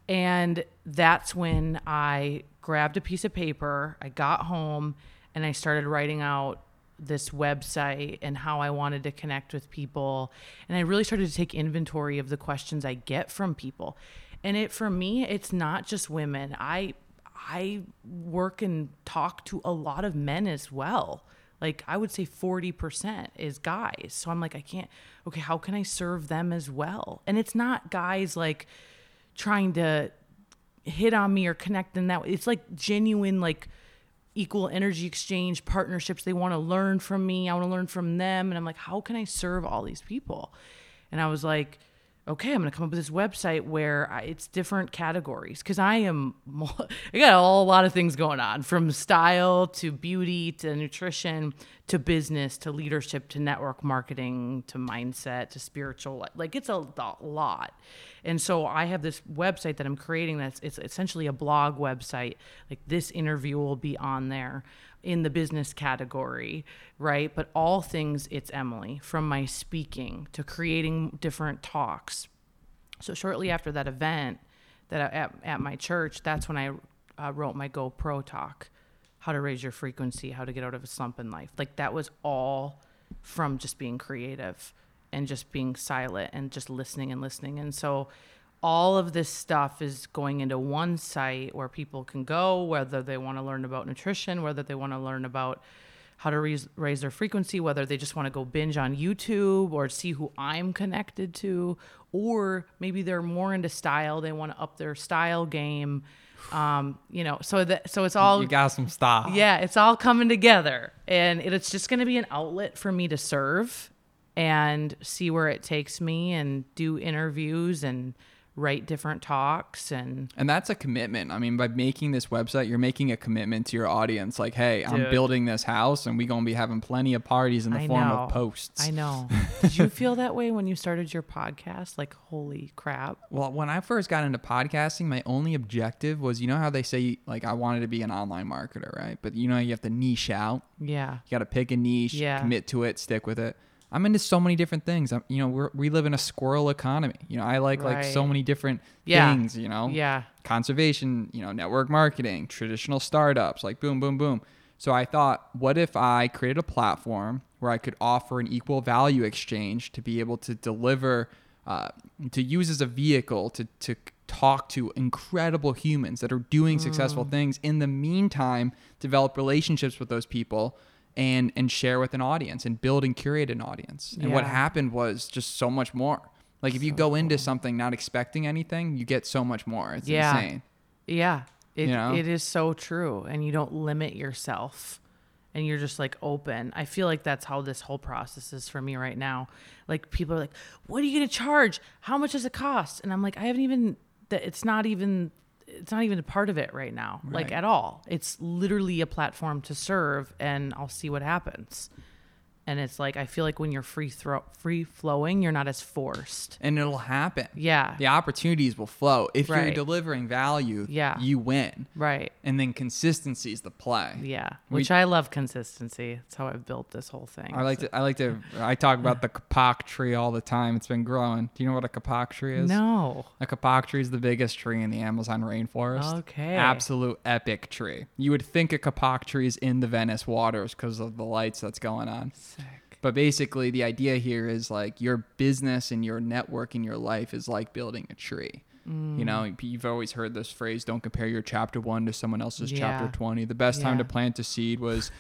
And that's when I grabbed a piece of paper. I got home and I started writing out this website and how I wanted to connect with people. And I really started to take inventory of the questions I get from people. And for me, it's not just women. I work and talk to a lot of men as well. Like, I would say 40% is guys. So I'm like, I can't, okay, how can I serve them as well? And it's not guys like trying to hit on me or connect in that way. It's like genuine, like equal energy exchange partnerships. They want to learn from me. I want to learn from them. And I'm like, how can I serve all these people? And I was like, okay, I'm going to come up with this website where it's different categories. Cause I got a lot of things going on, from style to beauty, to nutrition, to business, to leadership, to network marketing, to mindset, to spiritual, like it's a lot. And so I have this website that I'm creating. It's essentially a blog website. Like, this interview will be on there in the business category, right? But all things, it's Emily, from my speaking to creating different talks. So shortly after that event that at my church, that's when I wrote my GoPro talk, how to raise your frequency, how to get out of a slump in life. Like, that was all from just being creative and just being silent and just listening. And so all of this stuff is going into one site where people can go, whether they want to learn about nutrition, whether they want to learn about how to raise their frequency, whether they just want to go binge on YouTube or see who I'm connected to, or maybe they're more into style. They want to up their style game. So it's all, you got some style. Yeah. It's all coming together, and it's just going to be an outlet for me to serve and see where it takes me, and do interviews and write different talks. And that's a commitment. I mean, by making this website, you're making a commitment to your audience. Like, hey, dude, I'm building this house, and we're going to be having plenty of parties in the form of posts. I know. Did you feel that way when you started your podcast? Like, holy crap. Well, when I first got into podcasting, my only objective was, you know how they say, like, I wanted to be an online marketer, right? But you know, you have to niche out. Yeah. You got to pick a niche, commit to it, stick with it. I'm into so many different things. We live in a squirrel economy. You know, I like so many different things, you know, conservation, you know, network marketing, traditional startups, like boom, boom, boom. So I thought, what if I created a platform where I could offer an equal value exchange to be able to deliver, to use as a vehicle to talk to incredible humans that are doing successful things. In the meantime, develop relationships with those people and share with an audience, and build and curate an audience. And what happened was just so much more. Like, if you go into something not expecting anything, you get so much more. It's insane. Yeah. It is so true. And you don't limit yourself, and you're just like open. I feel like that's how this whole process is for me right now. Like, people are like, what are you going to charge? How much does it cost? And I'm like, it's not even a part of it right now, like at all. It's literally a platform to serve, and I'll see what happens. And it's like, I feel like when you're free flowing, you're not as forced, and it'll happen. Yeah. The opportunities will flow. If you're delivering value, you win. Right. And then consistency is the play. Yeah. Which I love consistency. That's how I've built this whole thing. I talk about the kapok tree all the time. It's been growing. Do you know what a kapok tree is? No. A kapok tree is the biggest tree in the Amazon rainforest. Okay. Absolute epic tree. You would think a kapok tree is in the Venice waters because of the lights that's going on. Sick. But basically the idea here is, like, your business and your network and your life is like building a tree. You know, you've always heard this phrase, don't compare your chapter 1 to someone else's chapter 20. The best time to plant a seed was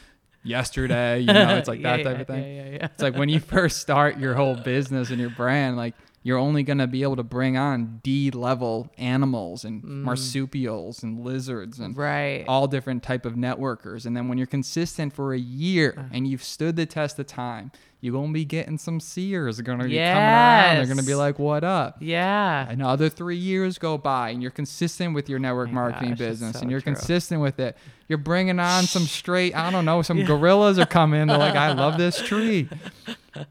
yesterday. You know, it's like that type of thing. It's like when you first start your whole business and your brand, like, you're only going to be able to bring on D-level animals and marsupials and lizards and all different type of networkers. And then when you're consistent for a year and you've stood the test of time, you're going to be getting some seers. They're going to be coming around. They're going to be like, what up? Yeah. Another 3 years go by, and you're consistent with your network marketing business, and you're consistent with it. You're bringing on some straight, I don't know, some gorillas are coming. They're like, I love this tree.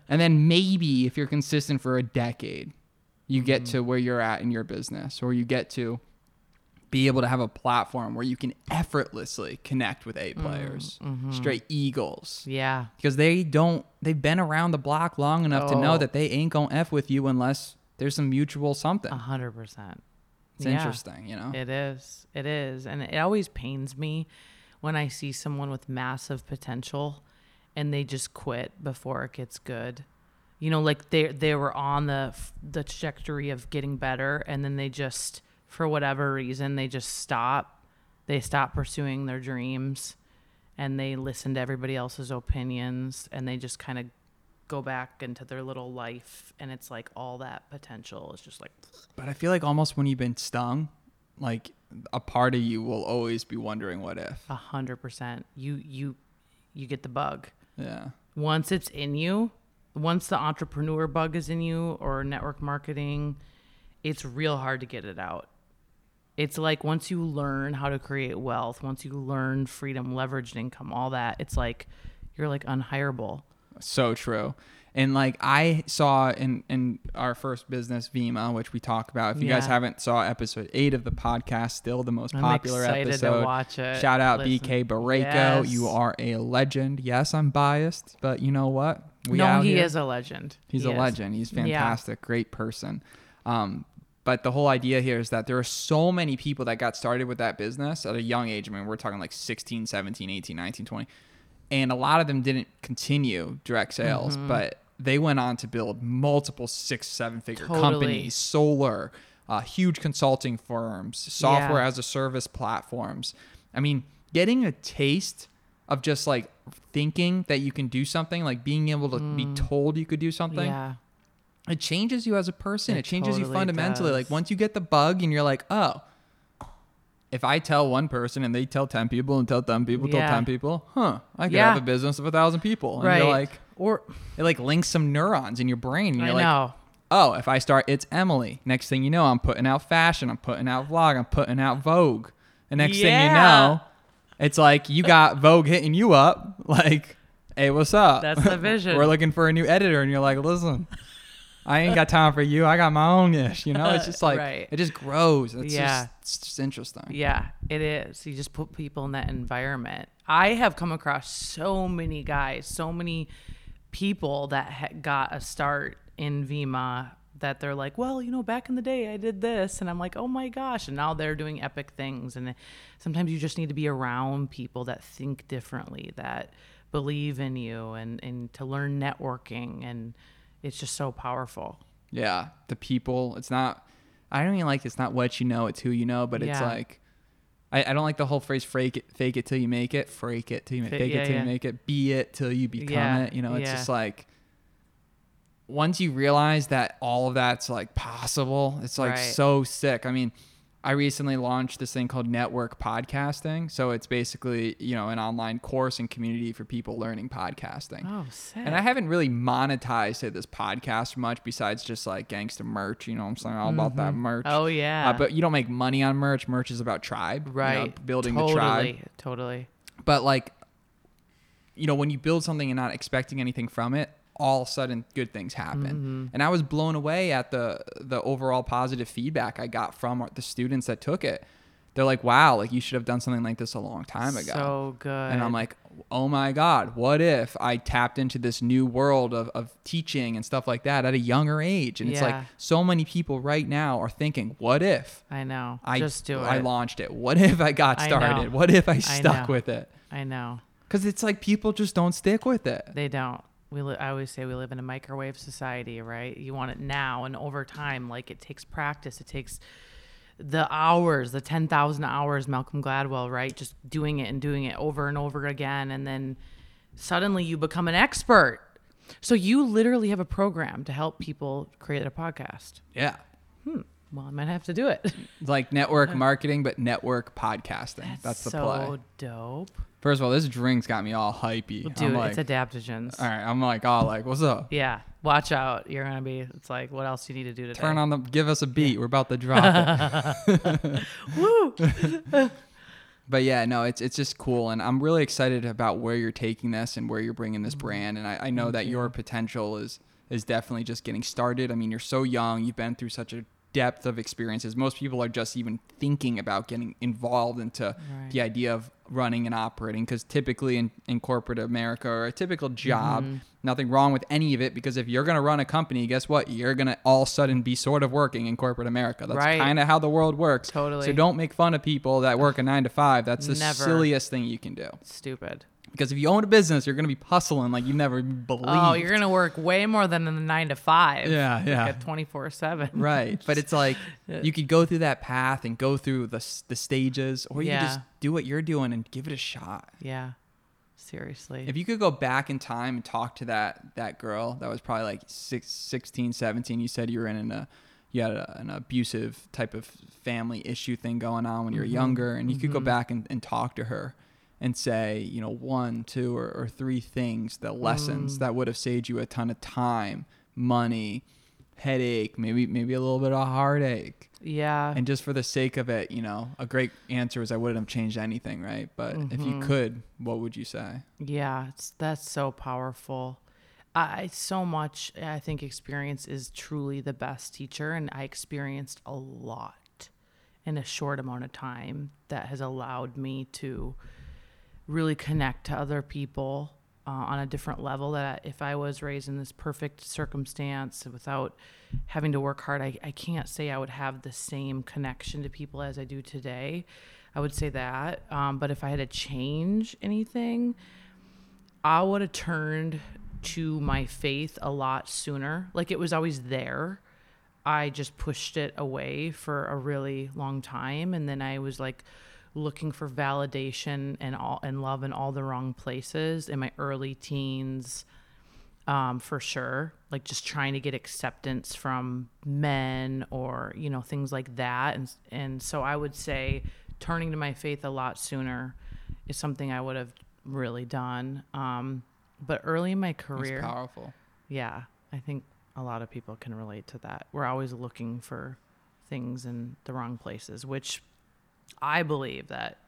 And then maybe if you're consistent for a decade, you get to where you're at in your business, or you get to be able to have a platform where you can effortlessly connect with A players, straight eagles. Yeah. Because they've been around the block long enough to know that they ain't going to F with you unless there's some mutual something. 100%. It's interesting, you know? It is. And it always pains me when I see someone with massive potential and they just quit before it gets good. You know, like they were on the trajectory of getting better, and then they just, for whatever reason, they just stop they stop pursuing their dreams and they listen to everybody else's opinions and they just kind of go back into their little life. And it's like all that potential is just like. But I feel like almost when you've been stung, like a part of you will always be wondering what if. 100%. You get the bug. Yeah. Once it's in you, once the entrepreneur bug is in you or network marketing, it's real hard to get it out. It's like once you learn how to create wealth, once you learn freedom, leveraged income, all that, it's like you're like unhireable. So true. And like I saw in our first business, Vima, which we talk about. If you guys haven't saw episode 8 of the podcast, still the most popular episode. To watch it. Shout out BK Barako. Yes. You are a legend. Yes, I'm biased, but you know what? He is a legend. He's a legend. He's fantastic. Yeah. Great person. But the whole idea here is that there are so many people that got started with that business at a young age. I mean, we're talking like 16, 17, 18, 19, 20. And a lot of them didn't continue direct sales, but they went on to build multiple 6-7 figure companies, solar, huge consulting firms, software as a service platforms. I mean, getting a taste of just like thinking that you can do something, like being able to be told you could do something. Yeah. It changes you as a person. It changes you fundamentally. Does. Like once you get the bug and you're like, oh, if I tell one person and they tell 10 people and tell 10 people, tell 10 people, I could have a business of 1,000 people. And you're like, or it like links some neurons in your brain. And you're like, oh, if I start, it's Emily. Next thing you know, I'm putting out fashion. I'm putting out vlog. I'm putting out Vogue. And next thing you know, it's like you got Vogue hitting you up. Like, hey, what's up? That's the vision. We're looking for a new editor. And you're like, listen. I ain't got time for you. I got my own ish. You know, it's just like, it just grows. It's just interesting. Yeah, it is. You just put people in that environment. I have come across so many guys, so many people that got a start in Vima that they're like, well, you know, back in the day I did this. And I'm like, oh my gosh. And now they're doing epic things. And sometimes you just need to be around people that think differently, that believe in you and to learn networking and, it's just so powerful. Yeah. The people, it's not, I don't even like, it's not what you know, it's who you know, but it's like, I don't like the whole phrase, fake it till you make it, freak it till you make it, fake it till you make it, be it till you become it. You know, it's just like, once you realize that all of that's like possible, it's like so sick. I mean, I recently launched this thing called Network Podcasting. So it's basically, you know, an online course and community for people learning podcasting. Oh, sick. And I haven't really monetized this podcast much besides just like gangster merch. You know what I'm saying? All about that merch. Oh, yeah. But you don't make money on merch. Merch is about tribe. Right. You know, building the tribe. Totally. But like, you know, when you build something and not expecting anything from it, all of a sudden good things happen. And I was blown away at the overall positive feedback I got from the students that took it. They're like, wow, like you should have done something like this a long time ago. So good. And I'm like, oh my God, what if I tapped into this new world of teaching and stuff like that at a younger age? And it's like so many people right now are thinking, what if? I know. I launched it. What if I got started? What if I stuck with it? I know. Because it's like people just don't stick with it. They don't. I always say we live in a microwave society, right? You want it now and over time. Like it takes practice. It takes the hours, the 10,000 hours, Malcolm Gladwell, right? Just doing it and doing it over and over again. And then suddenly you become an expert. So you literally have a program to help people create a podcast. Yeah. Well, I might have to do it. Like network marketing, but network podcasting. That's the play. So dope. First of all, this drink's got me all hypey. Dude, like, it's adaptogens. All right. I'm like, what's up? Yeah. Watch out. You're going to be, it's like, what else do you need to do today? Give us a beat. Yeah. We're about to drop it. Woo! But yeah, no, it's just cool. And I'm really excited about where you're taking this and where you're bringing this brand. And I know that your potential is definitely just getting started. I mean, you're so young. You've been through such a depth of experiences. Most people are just even thinking about getting involved into the idea of running and operating, because typically in corporate America or a typical job, Nothing wrong with any of it, because if you're going to run a company, guess what? You're going to all of a sudden be sort of working in corporate America. That's kind of how the world works. Totally. So don't make fun of people that work a 9-to-5. That's the silliest thing you can do. Stupid. Because if you own a business, you're going to be hustling like you never believed. Oh, you're going to work way more than in the 9-to-5. Yeah, yeah. Like 24/7. Right. But it's like you could go through that path and go through the stages, or you could just do what you're doing and give it a shot. Yeah. Seriously. If you could go back in time and talk to that girl that was probably like 16, 17, you said you were you had an abusive type of family issue thing going on when you were younger, and you could go back and talk to her and say, you know, 1, 2, or 3 things, the lessons that would have saved you a ton of time, money, headache, maybe a little bit of heartache. Yeah. And just for the sake of it, you know, a great answer is I wouldn't have changed anything, right? But if you could, what would you say? Yeah, that's so powerful. I think experience is truly the best teacher, and I experienced a lot in a short amount of time that has allowed me to really connect to other people on a different level, that if I was raised in this perfect circumstance without having to work hard, I can't say I would have the same connection to people as I do today. I would say that. But if I had to change anything, I would have turned to my faith a lot sooner. Like, it was always there. I just pushed it away for a really long time. And then I was like, looking for validation and love in all the wrong places in my early teens, for sure. Like, just trying to get acceptance from men, or, you know, things like that. And so I would say turning to my faith a lot sooner is something I would have really done. But early in my career, it's powerful. Yeah. I think a lot of people can relate to that. We're always looking for things in the wrong places, which I believe that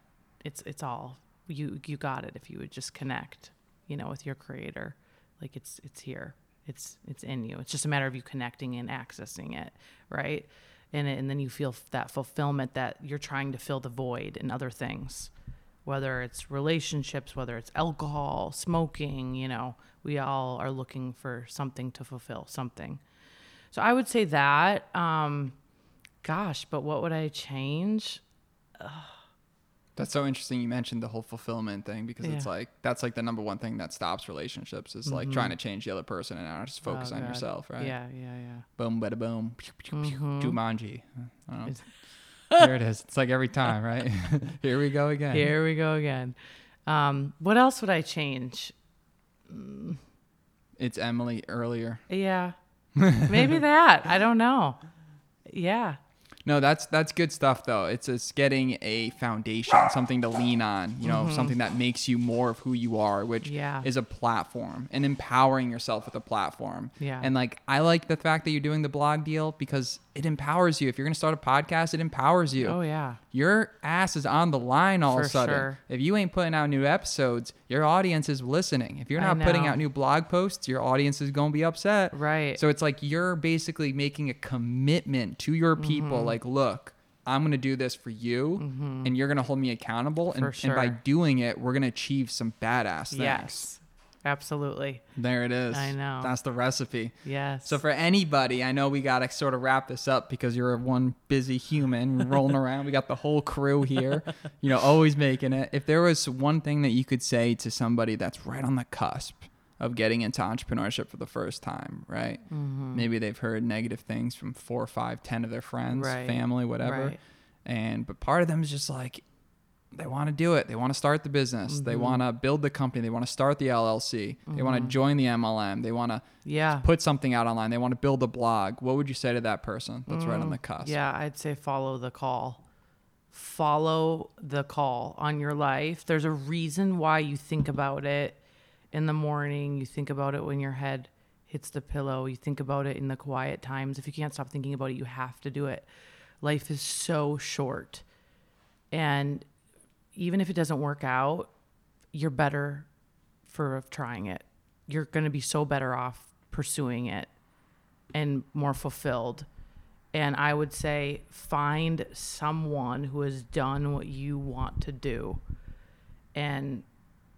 it's all you got it if you would just connect, you know, with your creator. Like, it's here, it's in you. It's just a matter of you connecting and accessing it, right? And then you feel that fulfillment that you're trying to fill the void in other things, whether it's relationships, whether it's alcohol, smoking. You know, we all are looking for something to fulfill something. So I would say that. Gosh, but what would I change? That's so interesting you mentioned the whole fulfillment thing, because it's like, that's like the number one thing that stops relationships is like trying to change the other person and not just focus on yourself, right? Yeah. Boom, bada boom, pew, pew, pew, Jumanji. I don't know. There it is. It's like every time, right? Here we go again. What else would I change? It's Emily earlier. Yeah. Maybe that. I don't know. Yeah. No, that's good stuff, though. It's getting a foundation, something to lean on, you know, something that makes you more of who you are, which is a platform, and empowering yourself with a platform. Yeah. And like, I like the fact that you're doing the blog deal, because it empowers you. If you're going to start a podcast, it empowers you. Oh, yeah. Your ass is on the line all of a sudden. Sure. If you ain't putting out new episodes, your audience is listening. If you're not putting out new blog posts, your audience is going to be upset. Right. So it's like you're basically making a commitment to your people. Like, look, I'm going to do this for you, and you're going to hold me accountable. And by doing it, we're going to achieve some badass things. Yes. Absolutely. There it is. I know. That's the recipe. Yes. So for anybody, I know we got to sort of wrap this up because you're one busy human rolling around. We got the whole crew here, you know, always making it. If there was one thing that you could say to somebody that's right on the cusp of getting into entrepreneurship for the first time, right? Maybe they've heard negative things from 4, 5, 10 of their friends, family, whatever. But part of them is just like, they want to do it. They want to start the business. They want to build the company. They want to start the LLC. They want to join the MLM. They want to put something out online. They want to build a blog. What would you say to that person that's right on the cusp? Yeah, I'd say follow the call. Follow the call on your life. There's a reason why you think about it in the morning. You think about it when your head hits the pillow. You think about it in the quiet times. If you can't stop thinking about it, you have to do it. Life is so short. And even if it doesn't work out, you're better for trying it. You're going to be so better off pursuing it and more fulfilled. And I would say find someone who has done what you want to do and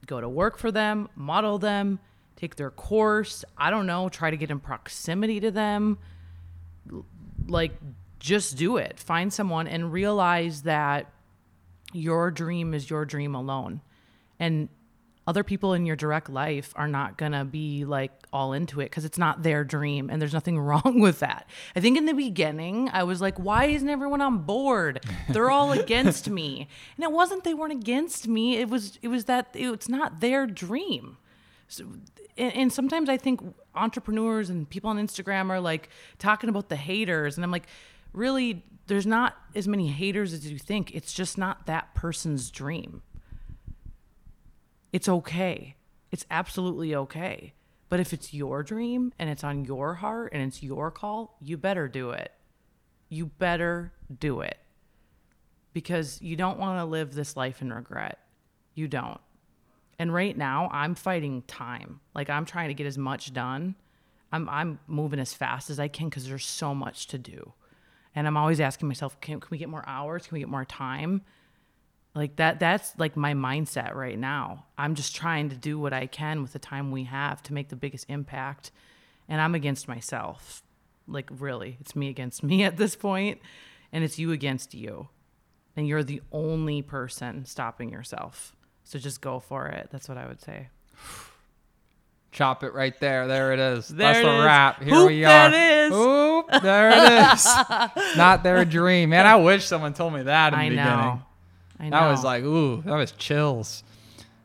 go to work for them, model them, take their course. I don't know, try to get in proximity to them. Like, just do it. Find someone and realize that your dream is your dream alone. And other people in your direct life are not going to be like all into it because it's not their dream, and there's nothing wrong with that. I think in the beginning I was like, why isn't everyone on board? They're all against me. And it wasn't they weren't against me. It was that it's not their dream. So, and sometimes I think entrepreneurs and people on Instagram are like talking about the haters. And I'm like, really, there's not as many haters as you think. It's just not that person's dream. It's okay. It's absolutely okay. But if it's your dream and it's on your heart and it's your call, you better do it. You better do it. Because you don't want to live this life in regret. You don't. And right now I'm fighting time. Like, I'm trying to get as much done. I'm moving as fast as I can because there's so much to do. And I'm always asking myself, can we get more hours? Can we get more time? Like that's like my mindset right now. I'm just trying to do what I can with the time we have to make the biggest impact. And I'm against myself. Like, really, it's me against me at this point, and it's you against you. And you're the only person stopping yourself. So just go for it. That's what I would say. Chop it right there. There it is. That's the wrap. Here we are. Oop, there it is. Not their dream. Man, I wish someone told me that in the beginning. I know. That was like, ooh, that was chills.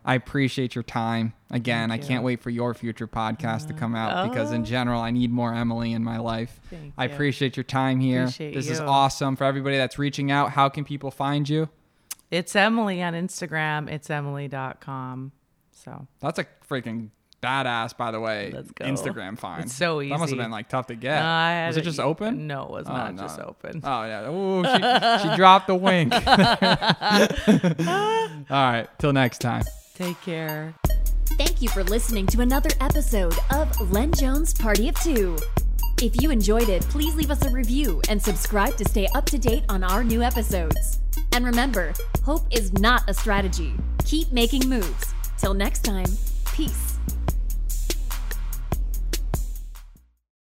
I appreciate your time. Again, I can't wait for your future podcast to come out because in general, I need more Emily in my life. I appreciate your time here. This is awesome. For everybody that's reaching out, how can people find you? It's Emily on Instagram. It's Emily.com. So that's a freaking badass, by the way. Let's go. Instagram find. It's so easy. That must have been like tough to get. Was it just open? No, it was not just open. Oh yeah. Ooh, she dropped the wink. All right. Till next time. Take care. Thank you for listening to another episode of Len Jones Party of Two. If you enjoyed it, please leave us a review and subscribe to stay up to date on our new episodes. And remember, hope is not a strategy. Keep making moves. Till next time, peace.